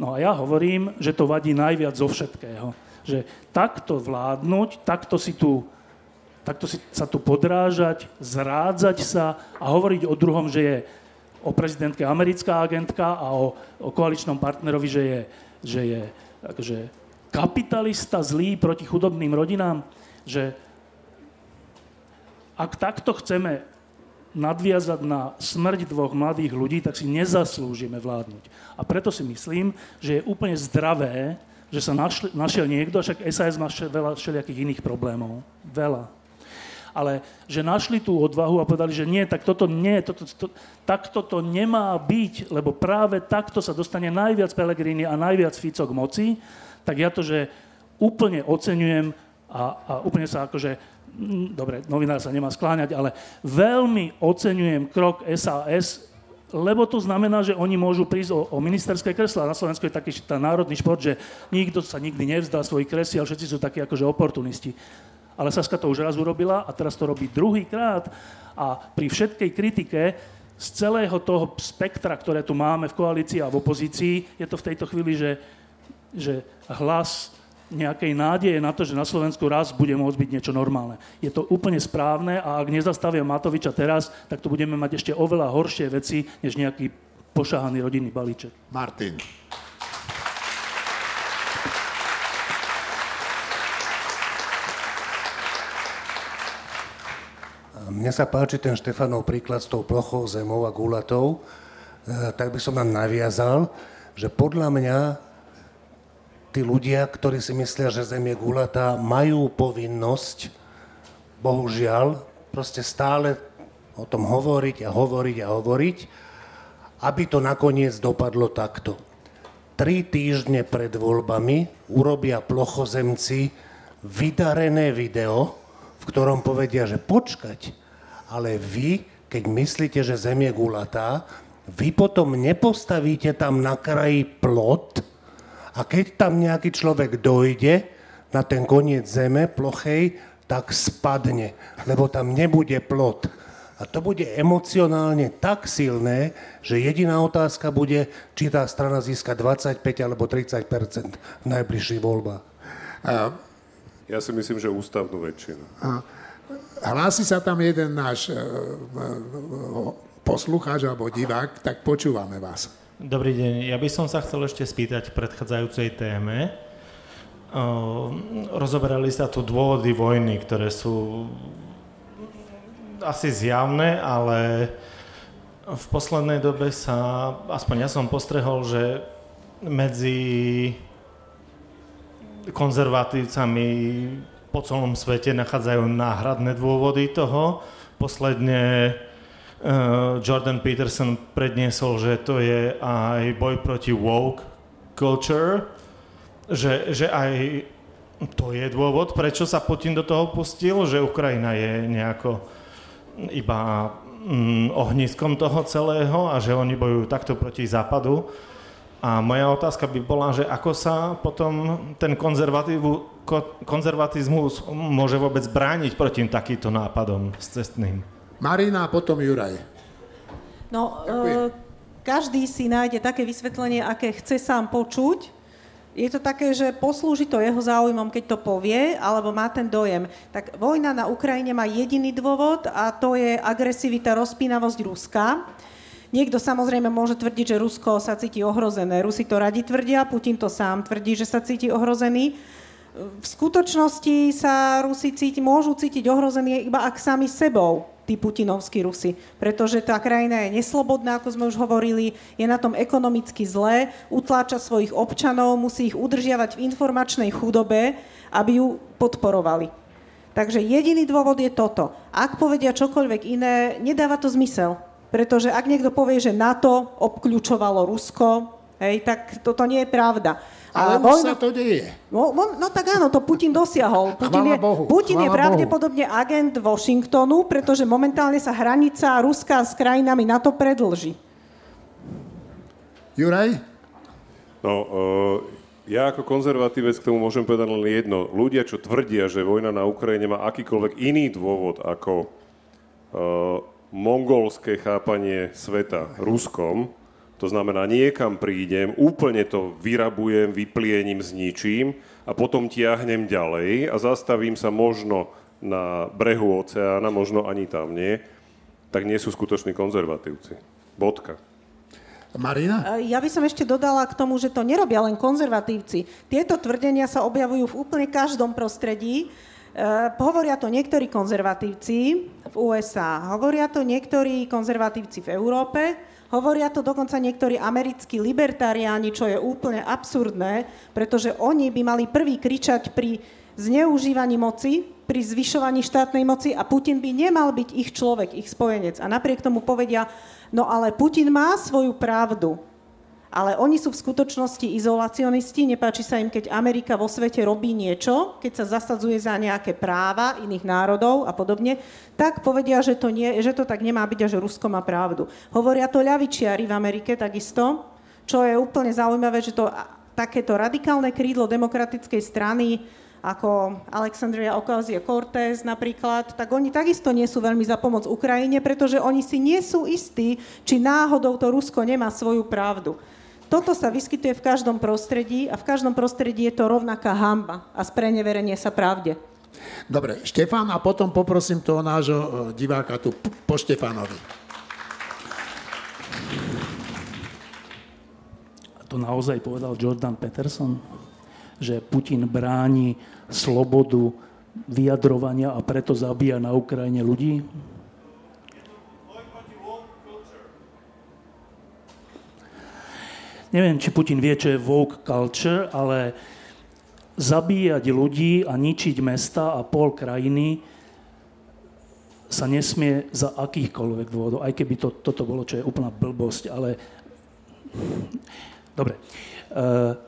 No a ja hovorím, že to vadí najviac zo všetkého. Že takto vládnuť, takto si tu, takto si sa tu podrážať, zrádzať sa a hovoriť o druhom, že je o prezidentke americká agentka a o, o koaličnom partnerovi, že je že je akože kapitalista zlý proti chudobným rodinám, že ak takto chceme nadviazať na smrť dvoch mladých ľudí, tak si nezaslúžime vládnuť. A preto si myslím, že je úplne zdravé, že sa našli, našiel niekto, však es a es má veľa všelijakých iných problémov. Veľa. Ale že našli tú odvahu a povedali, že nie, tak toto nie, toto, to, takto to nemá byť, lebo práve takto sa dostane najviac Pellegrini a najviac Fico k moci, tak ja to, že úplne oceňujem a, a úplne sa akože, hm, dobre, novinár sa nemá skláňať, ale veľmi oceňujem krok es a es, lebo to znamená, že oni môžu prísť o, o ministerské kreslá. Na Slovensku je taký tá národný šport, že nikto sa nikdy nevzdá svojich kresiel, všetci sú takí akože oportunisti. Ale Saska to už raz urobila a teraz to robí druhýkrát a pri všetkej kritike z celého toho spektra, ktoré tu máme v koalícii a v opozícii, je to v tejto chvíli, že, že hlas nejakej nádeje na to, že na Slovensku raz bude môcť byť niečo normálne. Je to úplne správne a ak nezastavia Matoviča teraz, tak tu budeme mať ešte oveľa horšie veci, než nejaký pošahaný rodinný balíček. Martin. Mne sa páči ten Štefanov príklad s tou plochou zemou a gulatou, e, tak by som nám naviazal, že podľa mňa tí ľudia, ktorí si myslia, že zem je gulatá, majú povinnosť, bohužiaľ, proste stále o tom hovoriť a hovoriť a hovoriť, aby to nakoniec dopadlo takto. Tri týždne pred voľbami urobia plochozemci vydarené video, v ktorom povedia, že počkať, ale vy, keď myslíte, že zem je gulatá, vy potom nepostavíte tam na kraji plot a keď tam nejaký človek dojde na ten koniec zeme plochej, tak spadne, lebo tam nebude plot. A to bude emocionálne tak silné, že jediná otázka bude, či tá strana získa dvadsaťpäť alebo tridsať percent v najbližších voľbách. A... Ja si myslím, že ústavnú väčšinu. A hlási sa tam jeden náš e, e, poslucháč alebo divák, tak počúvame vás. Dobrý deň. Ja by som sa chcel ešte spýtať v predchádzajúcej téme. E, rozoberali sa tu dôvody vojny, ktoré sú asi zjavné, ale v poslednej dobe sa, aspoň ja som postrehol, že medzi konzervatívcami po celom svete nachádzajú náhradné dôvody toho. Posledne uh, Jordan Peterson predniesol, že to je aj boj proti woke culture, že, že aj to je dôvod, prečo sa Putin do toho pustil, že Ukrajina je nejako iba mm, ohniskom toho celého a že oni bojujú takto proti Západu. A moja otázka by bola, že ako sa potom ten konzervatizmus môže vôbec brániť proti takýmto nápadom s cestným? Marina a potom Juraj. No, e, každý si nájde také vysvetlenie, aké chce sám počuť. Je to také, že poslúži to jeho záujmom, keď to povie, alebo má ten dojem. Tak vojna na Ukrajine má jediný dôvod a to je agresivita, rozpínavosť Ruska. Niekto samozrejme môže tvrdiť, že Rusko sa cíti ohrozené. Rusi to radi tvrdia, Putin to sám tvrdí, že sa cíti ohrozený. V skutočnosti sa Rusi cíti, môžu cítiť ohrození iba ak sami sebou, tí putinovskí Rusi. Pretože tá krajina je neslobodná, ako sme už hovorili, je na tom ekonomicky zlé, utláča svojich občanov, musí ich udržiavať v informačnej chudobe, aby ju podporovali. Takže jediný dôvod je toto. Ak povedia čokoľvek iné, nedáva to zmysel. Pretože ak niekto povie, že NATO obkľúčovalo Rusko, hej, tak toto nie je pravda. Ale už sa to deje. No, no tak áno, to Putin dosiahol. Putin je, Bohu, Putin je pravdepodobne Bohu. agent Washingtonu, pretože momentálne sa hranica Ruska s krajinami NATO predĺži. Juraj? No, uh, ja ako konzervatívec k tomu môžem povedať len jedno. Ľudia, čo tvrdia, že vojna na Ukrajine má akýkoľvek iný dôvod ako... Uh, mongolské chápanie sveta Ruskom, to znamená niekam prídem, úplne to vyrabujem, vypliením, zničím a potom tiahnem ďalej a zastavím sa možno na brehu oceána, možno ani tam nie, tak nie sú skutoční konzervatívci. Bodka. Marina? Ja by som ešte dodala k tomu, že to nerobia len konzervatívci. Tieto tvrdenia sa objavujú v úplne každom prostredí. Uh, hovoria to niektorí konzervatívci v U S A, hovoria to niektorí konzervatívci v Európe, hovoria to dokonca niektorí americkí libertariáni, čo je úplne absurdné, pretože oni by mali prvý kričať pri zneužívaní moci, pri zvyšovaní štátnej moci a Putin by nemal byť ich človek, ich spojenec. A napriek tomu povedia, no ale Putin má svoju pravdu. Ale oni sú v skutočnosti izolacionisti, nepáči sa im, keď Amerika vo svete robí niečo, keď sa zasadzuje za nejaké práva iných národov a podobne, tak povedia, že to, nie, že to tak nemá byť a že Rusko má pravdu. Hovoria to ľavičiari v Amerike takisto, čo je úplne zaujímavé, že to takéto radikálne krídlo demokratickej strany ako Alexandria Ocasio-Cortez napríklad, tak oni takisto nie sú veľmi za pomoc Ukrajine, pretože oni si nie sú istí, či náhodou to Rusko nemá svoju pravdu. Toto sa vyskytuje v každom prostredí a v každom prostredí je to rovnaká hanba a spreneverenie sa pravde. Dobre, Štefán a potom poprosím toho nášho diváka tu po Štefánovi. To naozaj povedal Jordan Peterson, že Putin bráni slobodu vyjadrovania a preto zabíja na Ukrajine ľudí? Neviem, či Putin vie, čo je woke culture, ale zabíjať ľudí a ničiť mesta a pol krajiny sa nesmie za akýchkoľvek dôvodov, aj keby to, toto bolo, čo je úplná blbosť, ale... Dobre. Uh...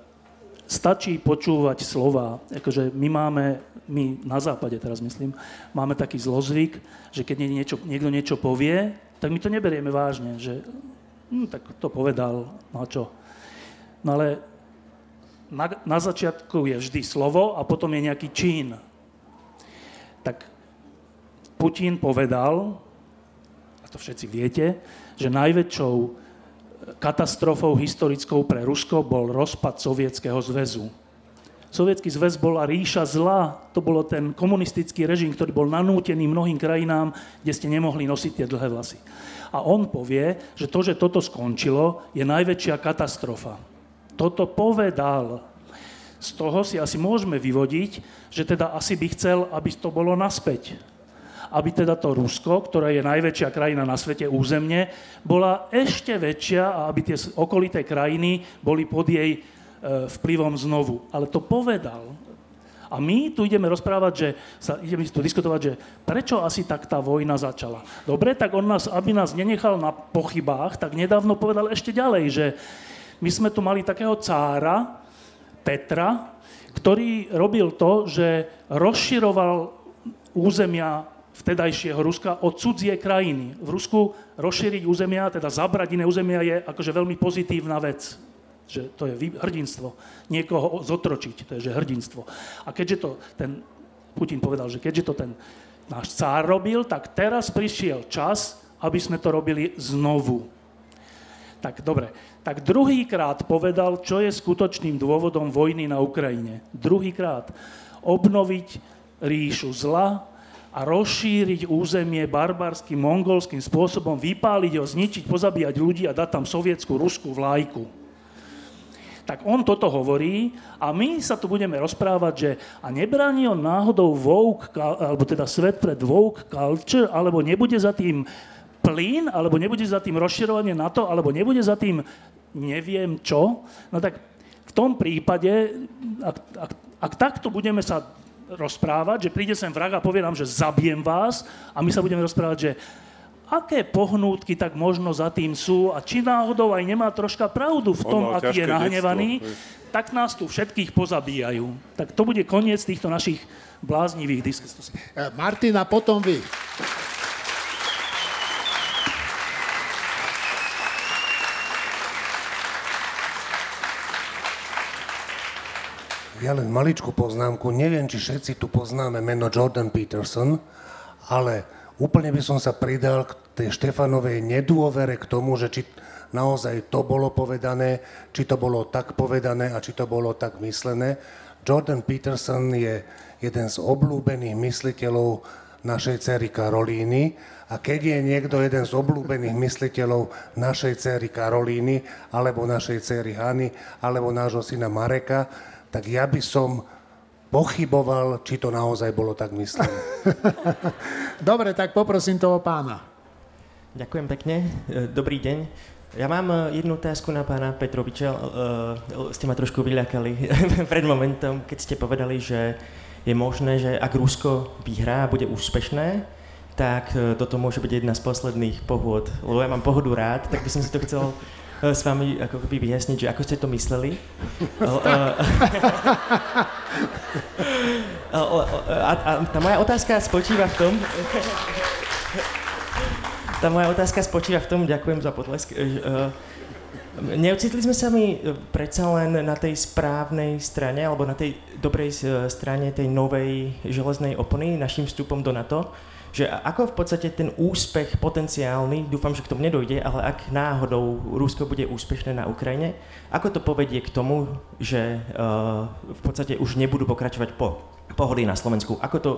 Stačí počúvať slova. Akože my máme, my na západe teraz myslím, máme taký zlozvyk, že keď niečo, niekto niečo povie, tak my to neberieme vážne, že hm, tak to povedal, no a čo. No ale na, na začiatku je vždy slovo a potom je nejaký čin. tak Putin povedal, a to všetci viete, že najväčšou katastrofou historickou pre Rusko bol rozpad Sovietskeho zväzu. Sovietský zväz bola ríša zla, to bolo ten komunistický režim, ktorý bol nanútený mnohým krajinám, kde ste nemohli nosiť tie dlhé vlasy. A on povie, že to, že toto skončilo, je najväčšia katastrofa. Toto povedal. Z toho si asi môžeme vyvodiť, že teda asi by chcel, aby to bolo naspäť. Aby teda to Rusko, ktoré je najväčšia krajina na svete územne, bola ešte väčšia a aby tie okolité krajiny boli pod jej vplyvom znovu. Ale to povedal. A my tu ideme rozprávať, že sa, ideme tu diskutovať, že prečo asi tak tá vojna začala. Dobre, tak on nás, aby nás nenechal na pochybách, tak nedávno povedal ešte ďalej, že my sme tu mali takého cára, Petra, ktorý robil to, že rozširoval územia vtedajšieho Ruska o cudzie krajiny. V Rusku rozšíriť územia, teda zabrať iné územia je akože veľmi pozitívna vec. Že to je hrdinstvo. Niekoho zotročiť, to je že hrdinstvo. A keďže to ten, Putin povedal, že keďže to ten náš cár robil, tak teraz prišiel čas, aby sme to robili znovu. Tak dobre, tak druhýkrát povedal, čo je skutočným dôvodom vojny na Ukrajine. Druhýkrát obnoviť ríšu zla a rozšíriť územie barbarským, mongolským spôsobom, vypáliť ho, zničiť, pozabíjať ľudí a dať tam sovietskú, ruskú vlajku. Tak on toto hovorí a my sa tu budeme rozprávať, že a nebráni on náhodou woke, alebo teda svet pred woke culture, alebo nebude za tým plyn, alebo nebude za tým rozširovanie NATO, alebo nebude za tým neviem čo. No tak v tom prípade, ak, ak, ak takto budeme sa rozprávať, že príde sem vrah a povie nám, že zabijem vás a my sa budeme rozprávať, že aké pohnútky tak možno za tým sú a či náhodou aj nemá troška pravdu v tom, aký je nahnevaný, tak nás tu všetkých pozabíjajú. Tak to bude koniec týchto našich bláznivých diskusí. Martin, a potom vy. Ja len maličkú poznámku. Neviem, či všetci tu poznáme meno Jordan Peterson, ale úplne by som sa pridal k tej Štefanovej nedôvere k tomu, že či naozaj to bolo povedané, či to bolo tak povedané a či to bolo tak myslené. Jordan Peterson je jeden z obľúbených mysliteľov našej dcery Karolíny a keď je niekto jeden z obľúbených mysliteľov našej dcery Karolíny alebo našej dcery Hany alebo nášho syna Mareka, tak ja by som pochyboval, či to naozaj bolo tak myslené. Dobre, tak poprosím toho pána. Ďakujem pekne. Dobrý deň. Ja mám jednu otázku na pána Petroviča. Ste ma trošku vyľakali pred momentom, keď ste povedali, že je možné, že ak Rusko vyhrá a bude úspešné, tak toto môže byť jedna z posledných pohôd. Lebo ja mám pohodu rád, tak by som si to chcel s vami ako keby vyjasniť, že ako ste to mysleli. A, a tá moja otázka spočíva v tom, tá moja otázka spočíva v tom, ďakujem za potlesk, neocitli sme sa mi predsa len na tej správnej strane, alebo na tej dobrej strane tej novej železnej opony našim vstupom do NATO, že ako v podstate ten úspech potenciálny, dúfam, že k tomu nedojde, ale ak náhodou Rusko bude úspešné na Ukrajine, ako to povedie k tomu, že uh, v podstate už nebudú pokračovať po pohody na Slovensku? Ako to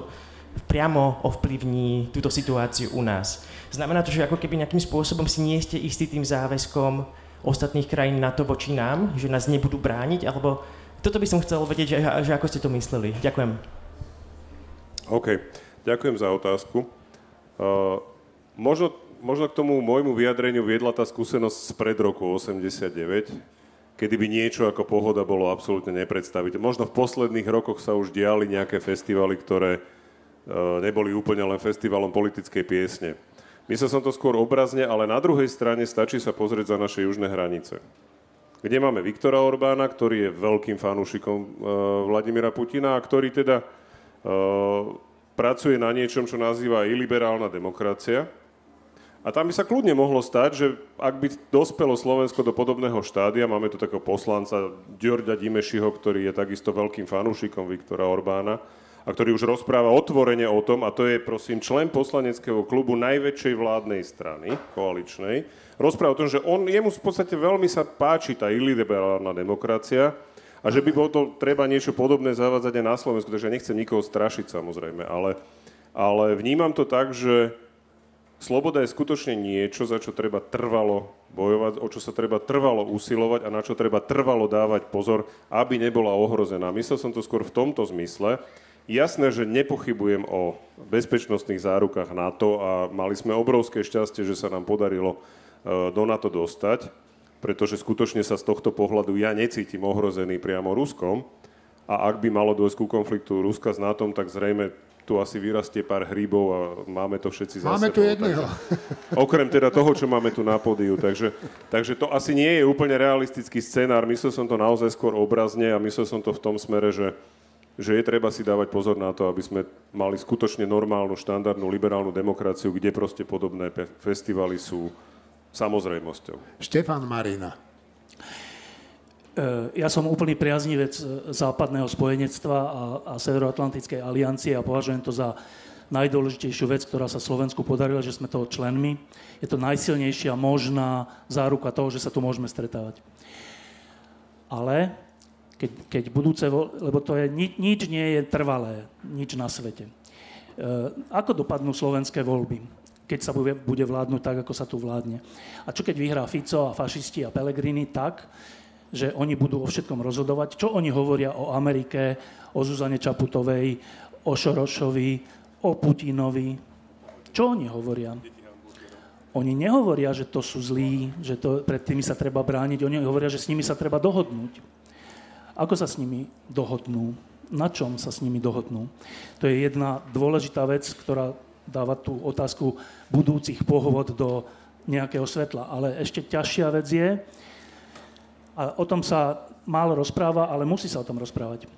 priamo ovplyvní túto situáciu u nás? Znamená to, že ako keby nejakým spôsobom si nie ste istí tým záväzkom ostatných krajín NATO voči nám, že nás nebudú brániť, alebo toto by som chcel vedieť, že, že ako ste to mysleli. Ďakujem. OK. Ďakujem za otázku. Uh, možno, možno k tomu môjmu vyjadreniu viedla tá skúsenosť spred roku osemdesiatdeväť, kedy by niečo ako pohoda bolo absolútne nepredstaviteľné. Možno v posledných rokoch sa už diali nejaké festivaly, ktoré uh, neboli úplne len festivalom politickej piesne. Myslel som to skôr obrazne, ale na druhej strane stačí sa pozrieť za naše južné hranice, kde máme Viktora Orbána, ktorý je veľkým fanúšikom uh, Vladimíra Putina a ktorý teda Uh, pracuje na niečom, čo nazýva iliberálna demokracia. A tam by sa kľudne mohlo stať, že ak by dospelo Slovensko do podobného štádia, máme tu takého poslanca Djordja Dimešiho, ktorý je takisto veľkým fanúšikom Viktora Orbána, a a ktorý už rozpráva otvorene o tom, a to je, prosím, člen poslaneckého klubu najväčšej vládnej strany, koaličnej, rozpráva o tom, že on, jemu v podstate veľmi sa páči tá iliberálna demokracia a že by bolo to, treba niečo podobné zavádzať aj na Slovensku, takže ja nechcem nikoho strašiť, samozrejme, ale, ale vnímam to tak, že sloboda je skutočne niečo, za čo treba trvalo bojovať, o čo sa treba trvalo usilovať a na čo treba trvalo dávať pozor, aby nebola ohrozená. Myslel som to skôr v tomto zmysle. Jasné, že nepochybujem o bezpečnostných zárukách NATO a mali sme obrovské šťastie, že sa nám podarilo do NATO dostať, pretože skutočne sa z tohto pohľadu ja necítim ohrozený priamo Ruskom a ak by malo dôjsť ku konfliktu Ruska s NATO, tak zrejme tu asi vyrastie pár hríbov a máme to všetci za sebou. Máme tu jedného. Takže, okrem teda toho, čo máme tu na pódiu. Takže, takže to asi nie je úplne realistický scenár. Myslel som to naozaj skôr obrazne a myslel som to v tom smere, že že je treba si dávať pozor na to, aby sme mali skutočne normálnu, štandardnú, liberálnu demokraciu, kde proste podobné pe- festivaly sú samozrejmosťou. Štefan Marina. Ja som úplný priaznivec západného spojenectva a, a Severoatlantickej aliancie a považujem to za najdôležitejšiu vec, ktorá sa Slovensku podarila, že sme toho členmi. Je to najsilnejšia možná záruka toho, že sa tu môžeme stretávať. Ale... Keď, keď budúce, lebo to je, nič, nič nie je trvalé, nič na svete. E, ako dopadnú slovenské voľby, keď sa bude, bude vládnuť tak, ako sa tu vládne? A čo keď vyhrá Fico a fašisti a Pellegrini tak, že oni budú o všetkom rozhodovať? Čo oni hovoria o Amerike, o Zuzane Čaputovej, o Šorošovi, o Putinovi? Čo oni hovoria? Oni nehovoria, že to sú zlí, že to, pred tými sa treba brániť, oni hovoria, že s nimi sa treba dohodnúť. Ako sa s nimi dohodnú? Na čom sa s nimi dohodnú? To je jedna dôležitá vec, ktorá dáva tú otázku budúcich pohôd do nejakého svetla. Ale ešte ťažšia vec je, a o tom sa málo rozpráva, ale musí sa o tom rozprávať.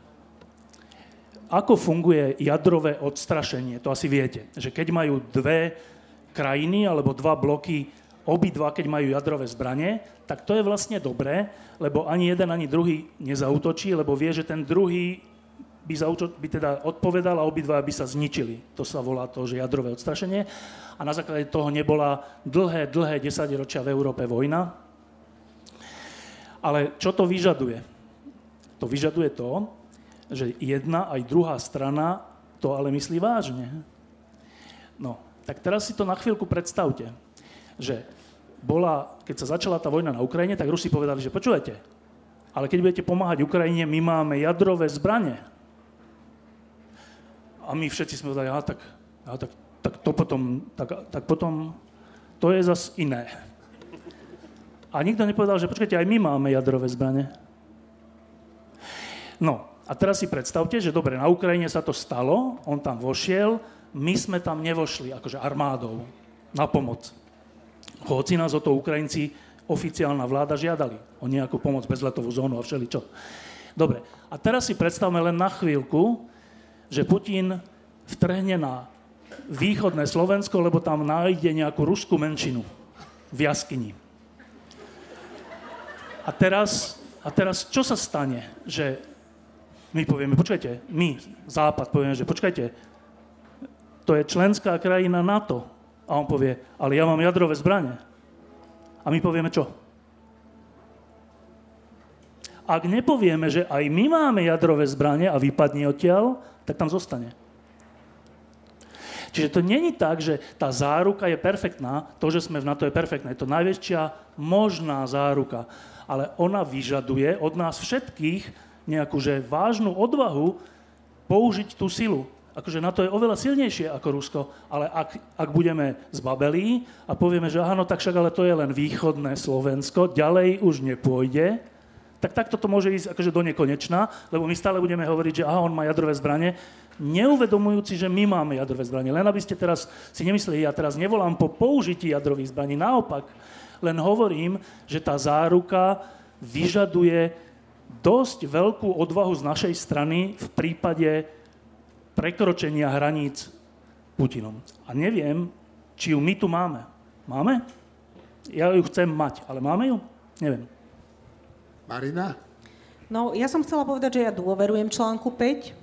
Ako funguje jadrové odstrašenie? To asi viete, že keď majú dve krajiny alebo dva bloky obidva, keď majú jadrové zbranie, tak to je vlastne dobré, lebo ani jeden, ani druhý nezautočí, lebo vie, že ten druhý by, zauto- by teda odpovedal a obidva by sa zničili. To sa volá to, že jadrové odstrašenie. A na základe toho nebola dlhé, dlhé desaťročia v Európe vojna. Ale čo to vyžaduje? To vyžaduje to, že jedna aj druhá strana to ale myslí vážne. No, tak teraz si to na chvíľku predstavte, že bola, keď sa začala tá vojna na Ukrajine, tak Rusi povedali, že počujete, ale keď budete pomáhať Ukrajine, my máme jadrové zbrane. A my všetci sme povedali, a tak, a tak, tak to potom, tak, tak potom, to je zas iné. A nikto nepovedal, že počkajte, aj my máme jadrové zbrane. No, a teraz si predstavte, že dobre, na Ukrajine sa to stalo, on tam vošiel, my sme tam nevošli, akože armádou, na pomoc. Hoci nás o to Ukrajinci, oficiálna vláda, žiadali o nejakú pomoc, bezletovú zónu a všeličo. Dobre, a teraz si predstavme len na chvíľku, že Putin vtrhne na východné Slovensko, lebo tam nájde nejakú ruskú menšinu v jaskyni. A teraz, a teraz čo sa stane? Že my povieme, počkajte, my, Západ, povieme, že počkajte, to je členská krajina NATO. A on povie, ale ja mám jadrové zbrane. A my povieme čo? Ak nepovieme, že aj my máme jadrové zbrane a vypadne odtiaľ, tak tam zostane. Čiže to není tak, že tá záruka je perfektná, to, že sme v NATO je perfektné. Je to najväčšia možná záruka. Ale ona vyžaduje od nás všetkých nejakú že vážnu odvahu použiť tú silu. Akože na to je oveľa silnejšie ako Rusko, ale ak, ak budeme zbabelí a povieme, že áno, tak však ale to je len východné Slovensko, ďalej už nepôjde, tak takto to môže ísť akože do nekonečna, lebo my stále budeme hovoriť, že aha, on má jadrové zbranie, neuvedomujúci, že my máme jadrové zbranie. Len aby ste teraz si nemysleli, ja teraz nevolám po použití jadrových zbraní, naopak, len hovorím, že tá záruka vyžaduje dosť veľkú odvahu z našej strany v prípade prekročenia hraníc Putinom. A neviem, či ju my tu máme. Máme? Ja ju chcem mať, ale máme ju? Neviem. Marina? No, ja som chcela povedať, že ja dôverujem článku päť,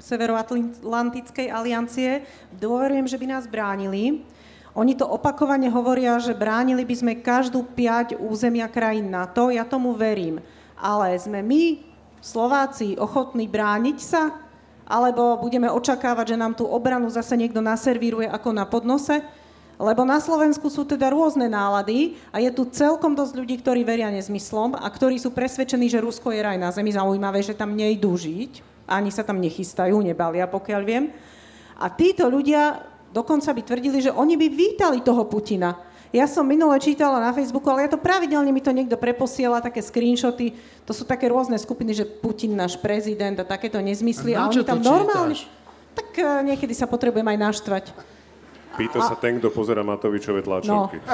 Severoatlantickej aliancie. Dôverujem, že by nás bránili. Oni to opakovane hovoria, že bránili by sme každú piať územia krajín NATO. Ja tomu verím. Ale sme my, Slováci, ochotní brániť sa? Alebo budeme očakávať, že nám tú obranu zase niekto naservíruje ako na podnose? Lebo na Slovensku sú teda rôzne nálady a je tu celkom dosť ľudí, ktorí veria nezmyslom a ktorí sú presvedčení, že Rusko je raj na zemi. Zaujímavé, že tam nejdú žiť. Ani sa tam nechystajú, nebalia, pokiaľ viem. A títo ľudia dokonca by tvrdili, že oni by vítali toho Putina. Ja som minule čítala na Facebooku, ale ja to pravidelne mi to niekto preposiela, také screenshoty, to sú také rôzne skupiny, že Putin náš prezident a takéto nezmysly. A, a oni tam normálne... Tak niekedy sa potrebujem aj naštvať. Pýta a... sa ten, kto pozera Matovičove tlačovky. No.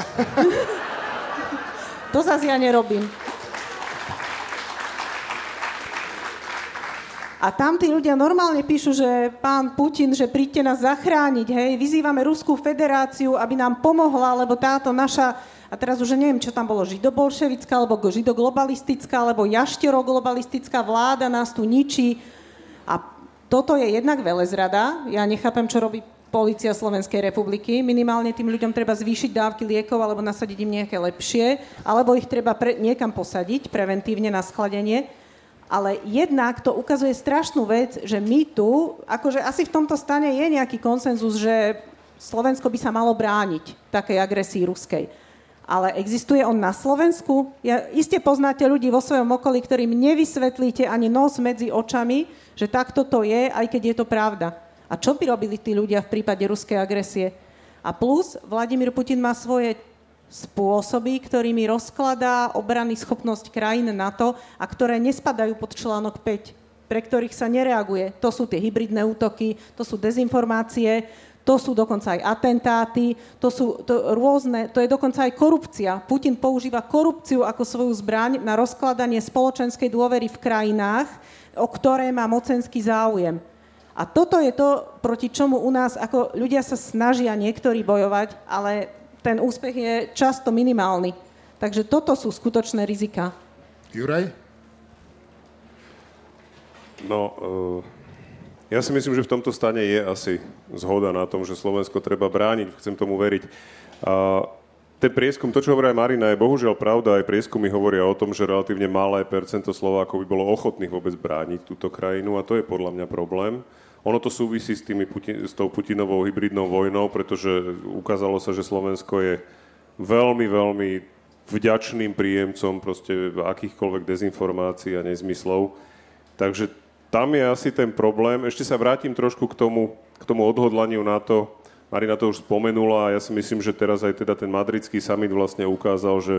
To zase ja nerobím. A tam tí ľudia normálne píšu, že pán Putin, že príďte nás zachrániť, hej, vyzývame Ruskú federáciu, aby nám pomohla, lebo táto naša, a teraz už neviem, čo tam bolo, židobolševická, alebo židoglobalistická, alebo jaštieroglobalistická vláda nás tu ničí. A toto je jednak velezrada, ja nechápem, čo robí polícia Slovenskej republiky, minimálne tým ľuďom treba zvýšiť dávky liekov, alebo nasadiť im nejaké lepšie, alebo ich treba pre, niekam posadiť preventívne na schladenie. Ale jednak to ukazuje strašnú vec, že my tu, akože asi v tomto stane je nejaký konsenzus, že Slovensko by sa malo brániť takej agresii ruskej. Ale existuje on na Slovensku? Ja, iste poznáte ľudí vo svojom okolí, ktorým nevysvetlíte ani nos medzi očami, že takto to je, aj keď je to pravda. A čo by robili tí ľudia v prípade ruskej agresie? A plus, Vladimír Putin má svoje spôsoby, ktorými rozkladá obrany schopnosť krajín NATO a ktoré nespadajú pod článok päť, pre ktorých sa nereaguje. To sú tie hybridné útoky, to sú dezinformácie, to sú dokonca aj atentáty, to sú to rôzne, to je dokonca aj korupcia. Putin používa korupciu ako svoju zbraň na rozkladanie spoločenskej dôvery v krajinách, o ktoré má mocenský záujem. A toto je to, proti čomu u nás ako ľudia sa snažia niektorí bojovať, ale ten úspech je často minimálny. Takže toto sú skutočné riziká. Juraj? No, ja si myslím, že v tomto stane je asi zhoda na tom, že Slovensko treba brániť. Chcem tomu veriť. A ten prieskum, to, čo hovorí Marina, je bohužiaľ pravda. Aj prieskumy hovoria o tom, že relatívne malé percento Slovákov by bolo ochotných vôbec brániť túto krajinu a to je podľa mňa problém. Ono to súvisí s, tými Putin, s tou Putinovou hybridnou vojnou, pretože ukázalo sa, že Slovensko je veľmi, veľmi vďačným príjemcom proste akýchkoľvek dezinformácií a nezmyslov. Takže tam je asi ten problém. Ešte sa vrátim trošku k tomu, k tomu odhodlaniu NATO. Marina to už spomenula a ja si myslím, že teraz aj teda ten madridský summit vlastne ukázal, že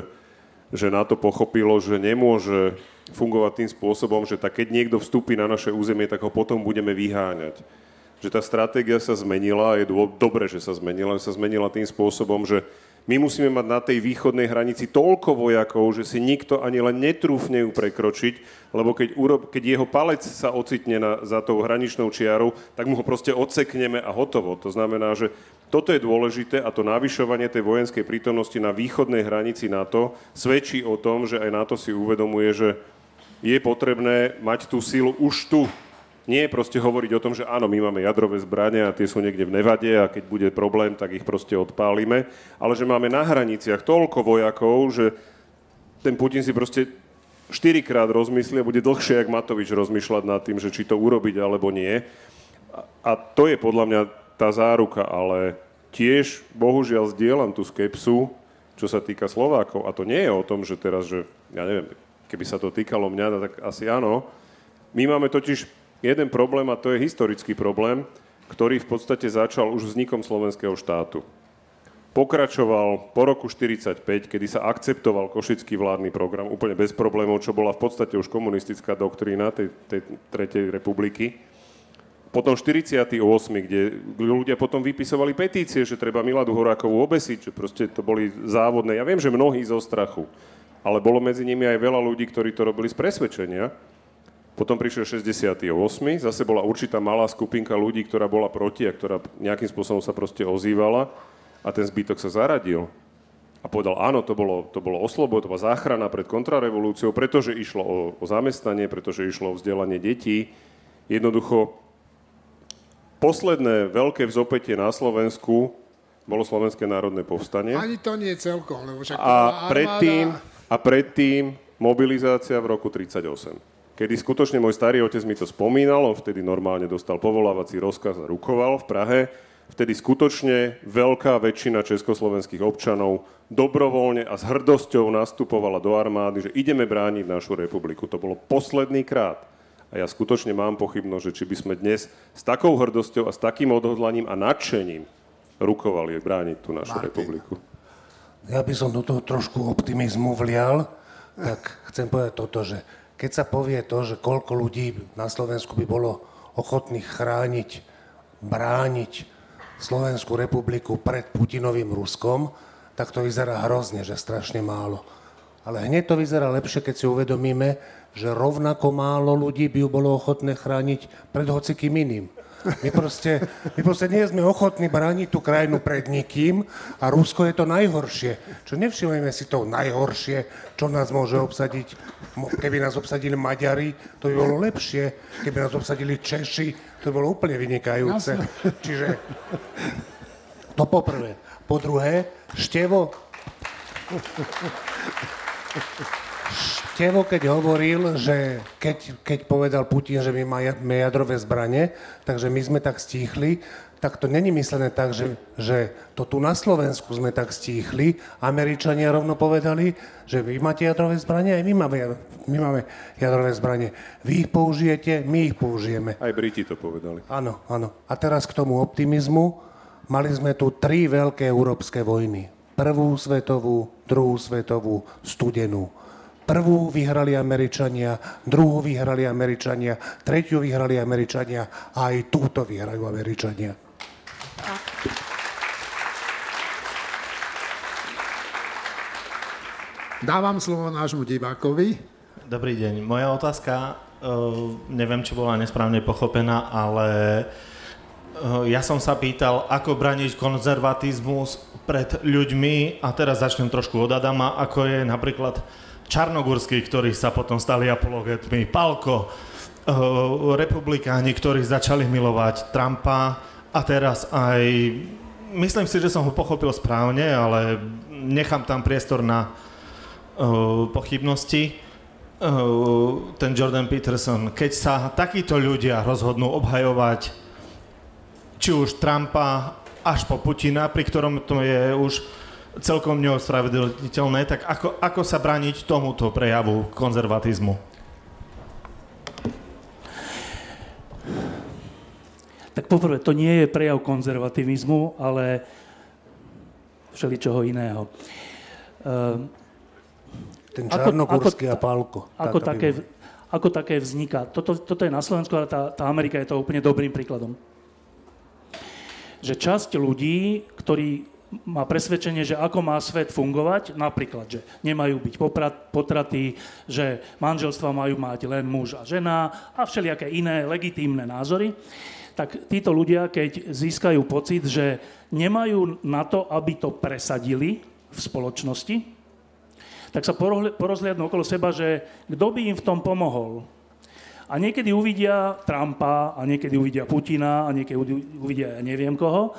že NATO pochopilo, že nemôže fungovať tým spôsobom, že tak keď niekto vstúpi na naše územie, tak ho potom budeme vyháňať. Že tá stratégia sa zmenila, je dô- dobre, že sa zmenila, že sa zmenila tým spôsobom, že my musíme mať na tej východnej hranici toľko vojakov, že si nikto ani len netrúfne ju prekročiť, lebo keď, urob, keď jeho palec sa ocitne na, za tou hraničnou čiarou, tak mu ho proste odsekneme a hotovo. To znamená, že toto je dôležité a to navyšovanie tej vojenskej prítomnosti na východnej hranici NATO svedčí o tom, že aj NATO si uvedomuje, že je potrebné mať tú silu už tu. Nie je proste hovoriť o tom, že áno, my máme jadrové zbrane a tie sú niekde v Nevade a keď bude problém, tak ich proste odpálime, ale že máme na hraniciach toľko vojakov, že ten Putin si proste štyrikrát rozmyslí a bude dlhšie, jak Matovič rozmýšľať nad tým, že či to urobiť alebo nie. A to je podľa mňa tá záruka, ale tiež bohužiaľ zdieľam tú skepsu, čo sa týka Slovákov. A to nie je o tom, že teraz, že ja neviem, keby sa to týkalo mňa, tak asi áno. My máme totiž jeden problém, a to je historický problém, ktorý v podstate začal už vznikom slovenského štátu. Pokračoval po roku štyridsaťpäť, kedy sa akceptoval košický vládny program úplne bez problémov, čo bola v podstate už komunistická doktrína tej, tej tretej republiky. Potom štyridsiaty ôsmy, kde ľudia potom vypisovali petície, že treba Miladu Horákovú obesiť, že proste to boli závodné. Ja viem, že mnohí zo strachu, ale bolo medzi nimi aj veľa ľudí, ktorí to robili z presvedčenia. Potom prišiel šesťdesiaty ôsmy, zase bola určitá malá skupinka ľudí, ktorá bola proti a ktorá nejakým spôsobom sa proste ozývala a ten zbytok sa zaradil. A povedal, áno, to bolo, to bolo oslobo, to bola záchrana pred kontrarevolúciou, pretože išlo o, o zamestnanie, pretože išlo o vzdelanie detí. Jednoducho posledné veľké vzopätie na Slovensku bolo Slovenské národné povstanie. Ani to nie celkom, lebo však a predtým, a predtým mobilizácia v roku tridsaťosem, kedy skutočne môj starý otec mi to spomínal, on vtedy normálne dostal povolávací rozkaz a rukoval v Prahe, vtedy skutočne veľká väčšina československých občanov dobrovoľne a s hrdosťou nastupovala do armády, že ideme brániť našu republiku. To bolo posledný krát. A ja skutočne mám pochybnosť, že či by sme dnes s takou hrdosťou a s takým odhodlaním a nadšením rukovali brániť tú našu Martin. Republiku. Ja by som do toho trošku optimizmu vlial, tak chcem povedať toto, že keď sa povie to, že koľko ľudí na Slovensku by bolo ochotných chrániť, brániť Slovenskú republiku pred Putinovým Ruskom, tak to vyzerá hrozne, že strašne málo. Ale hneď to vyzerá lepšie, keď si uvedomíme, že rovnako málo ľudí by ju bolo ochotné chrániť pred hocikým iným. My proste, my proste nie sme ochotní brániť tú krajinu pred nikým a Rusko je to najhoršie. Čo nevšimujeme si to najhoršie, čo nás môže obsadiť. Keby nás obsadili Maďari, to by bolo lepšie. Keby nás obsadili Češi, to by bolo úplne vynikajúce. Čiže to poprvé. Po druhé, Števo... Števo, keď hovoril, že keď, keď povedal Putin, že my máme jadrové zbrane, takže my sme tak stíchli, tak to není myslené tak, že, že to tu na Slovensku sme tak stíchli. Američania rovno povedali, že vy máte jadrové zbrane, aj my máme, my máme jadrové zbrane. Vy ich použijete, my ich použijeme. Aj Briti to povedali. Áno, áno. A teraz k tomu optimizmu. Mali sme tu tri veľké európske vojny. Prvú svetovú, druhú svetovú, studenú. Prvú vyhrali Američania, druhú vyhrali Američania, tretiu vyhrali Američania a aj túto vyhrajú Američania. Dávam slovo nášmu divákovi. Dobrý deň. Moja otázka, neviem, či bola nesprávne pochopená, ale ja som sa pýtal, ako braniť konzervatizmus pred ľuďmi a teraz začnem trošku od Adama, ako je napríklad Čarnogurský, ktorí sa potom stali apologetmi, Pálko, republikáni, ktorí začali milovať Trumpa a teraz aj, myslím si, že som ho pochopil správne, ale nechám tam priestor na uh, pochybnosti. Uh, ten Jordan Peterson, keď sa takíto ľudia rozhodnú obhajovať či už Trumpa až po Putina, pri ktorom to je už celkom neospravedlniteľné, tak ako, ako sa brániť tomuto prejavu konzervatizmu? Tak poprvé, to nie je prejav konzervativizmu, ale všeličoho iného. Ten Čarnogurský a Pálko. Ako, tak, také, ako také vzniká. Toto, toto je na Slovensku, ale tá, tá Amerika je to úplne dobrým príkladom. Že časť ľudí, ktorí má presvedčenie, že ako má svet fungovať, napríklad, že nemajú byť potraty, že manželstva majú mať len muž a žena a všelijaké iné legitímne názory, tak títo ľudia, keď získajú pocit, že nemajú na to, aby to presadili v spoločnosti, tak sa porozhliadnú okolo seba, že kto by im v tom pomohol. A niekedy uvidia Trumpa, a niekedy uvidia Putina, a niekedy uvidia ja neviem koho,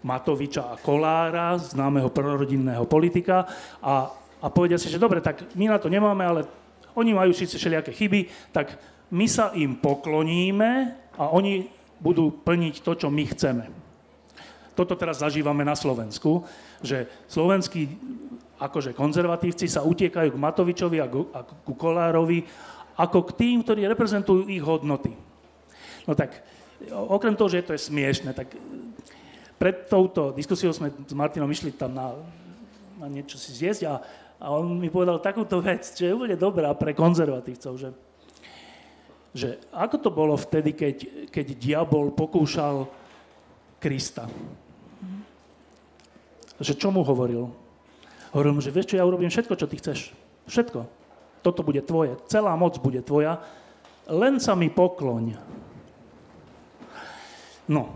Matoviča a Kolára, známeho prorodinného politika a, a povedia si, že dobre, tak my na to nemáme, ale oni majú všetci všelijaké chyby, tak my sa im pokloníme a oni budú plniť to, čo my chceme. Toto teraz zažívame na Slovensku, že slovenskí akože konzervatívci sa utiekajú k Matovičovi a ku Kolárovi ako k tým, ktorí reprezentujú ich hodnoty. No tak, okrem toho, že to je smiešne, tak pred touto diskusiou sme s Martinom išli tam na, na niečo si zjesť a, a on mi povedal takúto vec, čo je úplne dobrá pre konzervatívcov, že, že ako to bolo vtedy, keď, keď diabol pokúšal Krista. Že čo mu hovoril? Hovoril mu, že vieš čo, ja urobím všetko, čo ty chceš. Všetko. Toto bude tvoje. Celá moc bude tvoja. Len sa mi pokloň. No.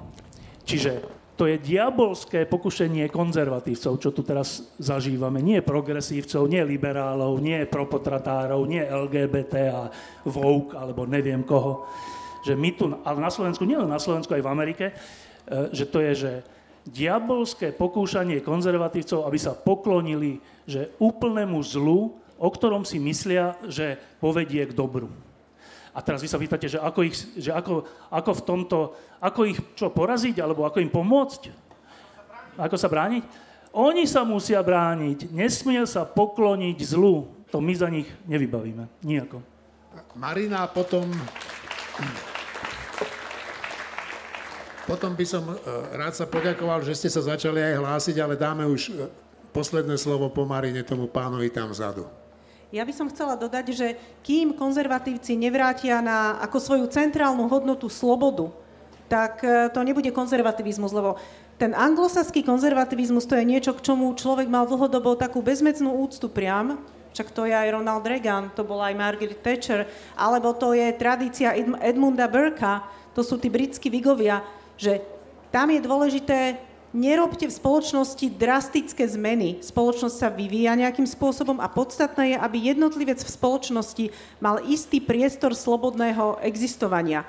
Čiže... To je diabolské pokušenie konzervatívcov, čo tu teraz zažívame. Nie progresívcov, nie liberálov, nie propotratárov, nie el gé bé té a woke, alebo neviem koho. že my tu, ale na Slovensku, nielen na Slovensku, aj v Amerike, že to je, že diabolské pokúšanie konzervatívcov, aby sa poklonili, že úplnému zlu, o ktorom si myslia, že povedie k dobru. A teraz vy sa pýtate, že ako ich, že ako, ako v tomto, ako ich čo poraziť, alebo ako im pomôcť? Ako sa brániť? Oni sa musia brániť. Nesmie sa pokloniť zlu. To my za nich nevybavíme. Nijako. Marina, potom... Potom by som rád sa poďakoval, že ste sa začali aj hlásiť, ale dáme už posledné slovo po Marine tomu pánovi tam vzadu. Ja by som chcela dodať, že kým konzervatívci nevrátia na, ako svoju centrálnu hodnotu slobodu, tak to nebude konzervativizmus, lebo ten anglosaský konzervativizmus to je niečo, k čomu človek mal dlhodobo takú bezmedznú úctu priam, čak to je aj Ronald Reagan, to bola aj Margaret Thatcher, alebo to je tradícia Edmunda Burka, to sú tí britskí vigovia, že tam je dôležité, nerobte v spoločnosti drastické zmeny. Spoločnosť sa vyvíja nejakým spôsobom a podstatné je, aby jednotlivec v spoločnosti mal istý priestor slobodného existovania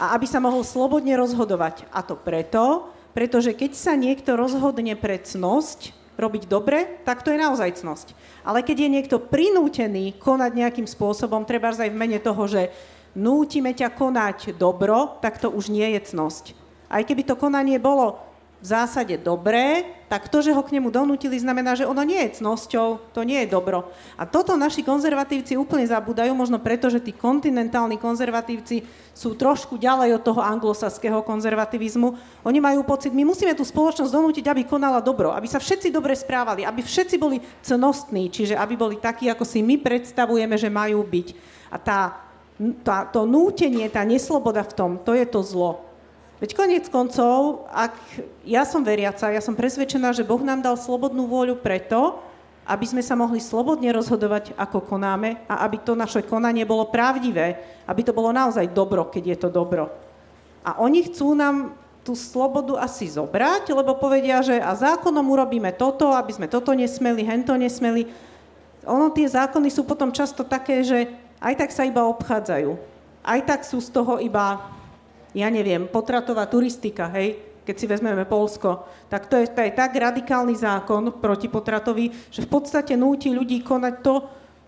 a aby sa mohol slobodne rozhodovať. A to preto, pretože keď sa niekto rozhodne pre cnosť, robiť dobre, tak to je naozaj cnosť. Ale keď je niekto prinútený konať nejakým spôsobom, trebárs aj v mene toho, že nútime ťa konať dobro, tak to už nie je cnosť. Aj keby to konanie bolo v zásade dobré, tak to, že ho k nemu donútili, znamená, že ono nie je cnosťou, to nie je dobro. A toto naši konzervatívci úplne zabúdajú, možno preto, že tí kontinentálni konzervatívci sú trošku ďalej od toho anglosaského konzervativizmu. Oni majú pocit, my musíme tú spoločnosť donútiť, aby konala dobro, aby sa všetci dobre správali, aby všetci boli cnostní, čiže aby boli takí, ako si my predstavujeme, že majú byť. A tá, tá, to nútenie, tá nesloboda v tom, to je to zlo. Veď koniec koncov, ak ja som veriaca, ja som presvedčená, že Boh nám dal slobodnú vôľu preto, aby sme sa mohli slobodne rozhodovať, ako konáme a aby to naše konanie bolo pravdivé, aby to bolo naozaj dobro, keď je to dobro. A oni chcú nám tú slobodu asi zobrať, lebo povedia, že a zákonom urobíme toto, aby sme toto nesmeli, hento nesmeli. Ono, tie zákony sú potom často také, že aj tak sa iba obchádzajú. Aj tak sú z toho iba... ja neviem, potratová turistika, hej, keď si vezmeme Poľsko, tak to je, to je tak radikálny zákon proti potratovi, že v podstate núti ľudí konať to,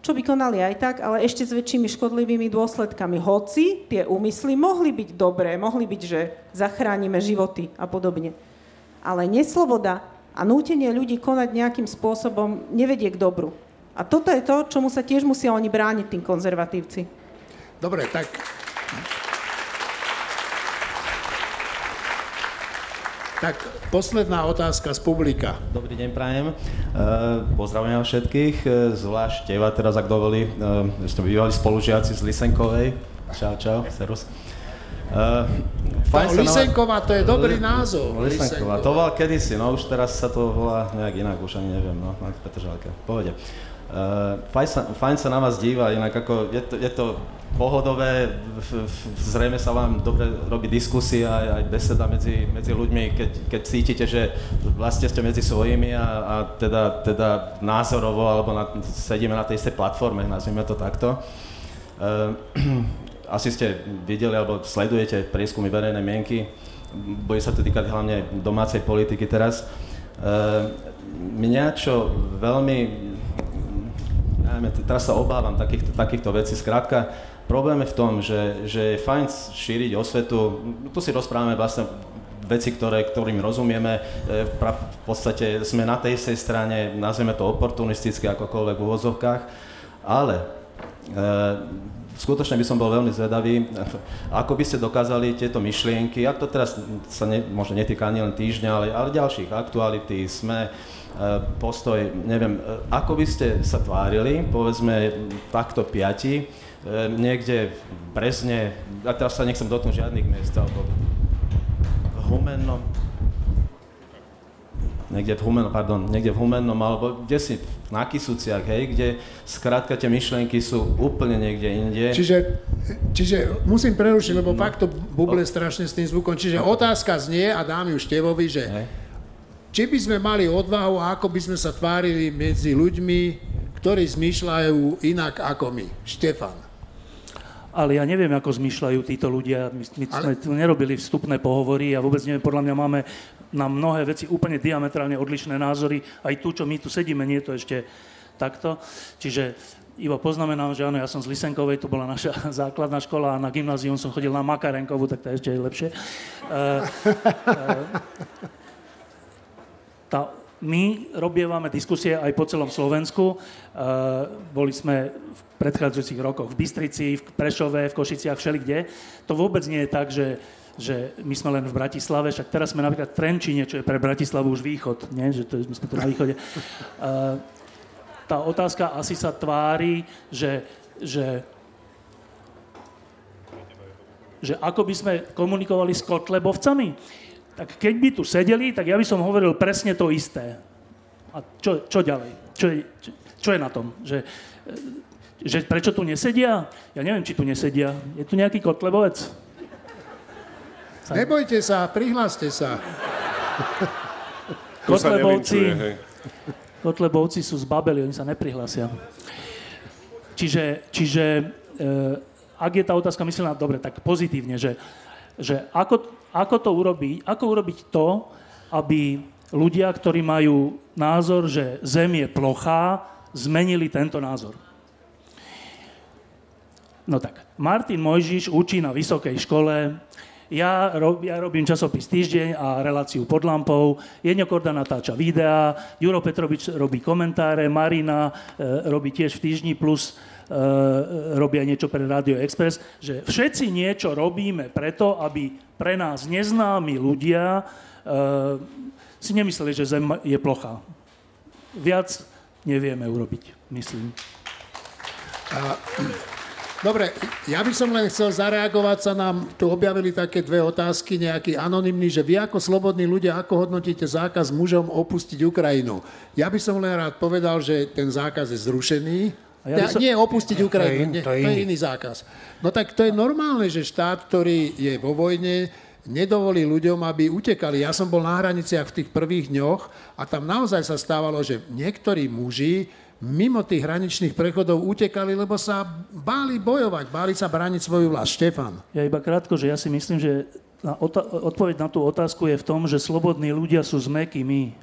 čo by konali aj tak, ale ešte s väčšími škodlivými dôsledkami. Hoci tie úmysly mohli byť dobré, mohli byť, že zachránime životy a podobne. Ale nesloboda a nútenie ľudí konať nejakým spôsobom nevedie k dobru. A toto je to, čomu sa tiež musia oni brániť, tým konzervatívci. Dobre, tak... Tak posledná otázka z publika. Dobrý deň, prajem. Pozdravujem všetkých, zvlášť teba teraz, ak dovolí. My sme bývali spolužiaci z Lisenkovej. Čau, čau, servus. No, Lisenková, to je dobrý názov. Lisenková, to bola kedysi, no už teraz sa to volá nejak inak, už ani neviem, no, na Petržalke, povede. Fajn sa, fajn sa na vás díva, inak ako je to, je to pohodové, zrejme sa vám dobre robí diskusia, aj, aj beseda medzi, medzi ľuďmi, keď, keď cítite, že vlastne ste medzi svojimi a, a teda, teda názorovo, alebo na, sedíme na tej istej platforme, nazvime to takto. Uh, asi ste videli, alebo sledujete prieskumy verejnej mienky, bude sa to týkať hlavne domácej politiky teraz. Uh, mňa čo veľmi, najmä teraz sa obávam takýchto, takýchto vecí, skrátka, problém je v tom, že, že je fajn šíriť osvetu, tu si rozprávame vlastne veci, ktoré, ktorým rozumieme, v podstate sme na tej istej strane, nazveme to oportunisticky, akokoľvek v úvozovkách, ale e, skutočne by som bol veľmi zvedavý, ako by ste dokázali tieto myšlienky, a to teraz sa ne, možno netýka ani len týždňa, ale, ale ďalších aktuality, SME, postoj, neviem, ako by ste sa tvárili, povedzme takto piati, niekde v Brezne, a teraz sa nechcem dotknúť žiadnych miest, alebo v Humennom, niekde v Humennom, pardon, niekde v Humennom, alebo kde si na Kisúciach, hej, kde skrátka tie myšlenky sú úplne niekde inde. Čiže, čiže musím prerušiť, lebo no, fakt to buble strašne s tým zvukom, čiže otázka znie, a dám ju Števovi, že hej. Či by sme mali odvahu a ako by sme sa tvárili medzi ľuďmi, ktorí zmýšľajú inak ako my? Štefan. ale ja neviem, ako zmýšľajú títo ľudia. My, my ale... sme tu nerobili vstupné pohovory a vôbec neviem, podľa mňa máme na mnohé veci úplne diametrálne odlišné názory. Aj tu, čo my tu sedíme, nie je to ešte takto. Čiže iba poznamenám, že áno, ja som z Lisenkovej, to bola naša základná škola a na gymnázium som chodil na Makarenkovú, tak to je ešte lepšie. Uh, uh, Tá, my robievame diskusie aj po celom Slovensku. E, boli sme v predchádzajúcich rokoch v Bystrici, v Prešove, v Košiciach, všelikde. To vôbec nie je tak, že, že my sme len v Bratislave, však teraz sme napríklad v Trenčíne, čo je pre Bratislavu už východ, nie? Že to, my sme tu na východe. E, tá otázka asi sa tvári, že, že, že ako by sme komunikovali s kotlebovcami. Tak keď by tu sedeli, tak ja by som hovoril presne to isté. A čo, čo ďalej? Čo je, čo, čo je na tom? Že, že prečo tu nesedia? Ja neviem, či tu nesedia. Je tu nejaký kotlebovec? Nebojte sa, prihláste sa. Kotlebovci, kotlebovci sú zbabeli, oni sa neprihlásia. Čiže, čiže ak je tá otázka myslená dobre, tak pozitívne, že že ako, ako to urobiť, ako urobiť to, aby ľudia, ktorí majú názor, že Zem je plochá, zmenili tento názor. No tak, Martin Mojžiš učí na vysokej škole, ja, rob, ja robím časopis Týždeň a reláciu Pod lampou, Jeňo Korda natáča videá, Juro Petrovič robí komentáre, Marina e, robí tiež v Týždni plus Uh, robia niečo pre Radio Express, že všetci niečo robíme preto, aby pre nás neznámi ľudia uh, si nemysleli, že Zem je plochá. Viac nevieme urobiť, myslím. A, dobre, ja by som len chcel zareagovať, sa nám tu objavili také dve otázky, nejaký anonymný, že vy ako slobodní ľudia, ako hodnotíte zákaz mužom opustiť Ukrajinu? Ja by som len rád povedal, že ten zákaz je zrušený. Ja som... Nie opustiť Ukrajinu, to, to, to je iný zákaz. No tak to je normálne, že štát, ktorý je vo vojne, nedovolí ľuďom, aby utekali. Ja som bol na hraniciach v tých prvých dňoch a tam naozaj sa stávalo, že niektorí muži mimo tých hraničných prechodov utekali, lebo sa báli bojovať, báli sa brániť svoju vlast. Štefan. Ja iba krátko, že ja si myslím, že odpoveď na tú otázku je v tom, že slobodní ľudia sú zmäkými.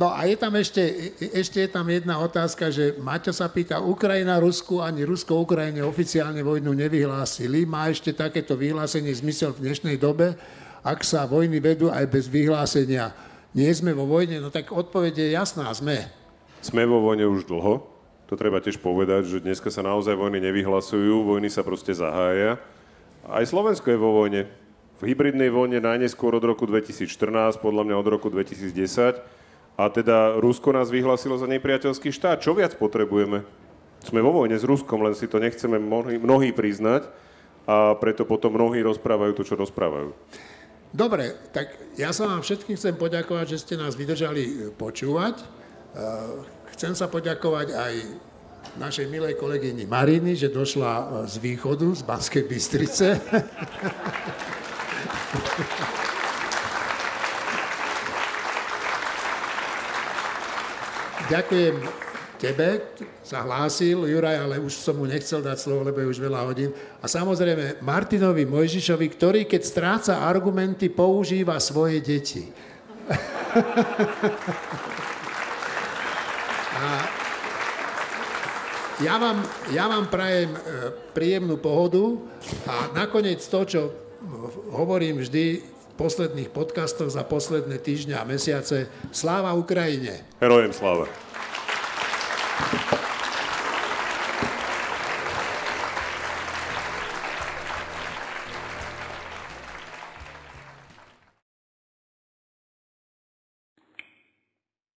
No a je tam ešte, ešte je tam jedna otázka, že Maťo sa pýta, Ukrajina Rusku ani Rusko Ukrajine oficiálne vojnu nevyhlásili. Má ešte takéto vyhlásenie zmysel v dnešnej dobe, ak sa vojny vedú aj bez vyhlásenia. Nie sme vo vojne, no tak odpoveď je jasná, sme. Sme vo vojne už dlho. To treba tiež povedať, že dneska sa naozaj vojny nevyhlasujú, vojny sa proste zahája. Aj Slovensko je vo vojne. V hybridnej vojne najneskôr od roku dvetisícštrnásť, podľa mňa od roku dvetisícdesať. A teda Rusko nás vyhlásilo za nepriateľský štát. Čo viac potrebujeme? Sme vo vojne s Ruskom, len si to nechceme mnohí priznať a preto potom mnohí rozprávajú to, čo rozprávajú. Dobre, tak ja sa vám všetkým chcem poďakovať, že ste nás vydržali počúvať. Chcem sa poďakovať aj našej milej kolegyni Mariny, že došla z východu, z Banskej Bystrice. Ďakujem tebe, sa hlásil Juraj, ale už som mu nechcel dať slovo, lebo je už veľa hodín. A samozrejme Martinovi Mojžišovi, ktorý keď stráca argumenty, používa svoje deti. A ja vám, ja vám prajem príjemnú pohodu a nakoniec to, čo hovorím vždy v posledných podcastoch za posledné týždne a mesiace, sláva Ukrajine. Herojem sláva.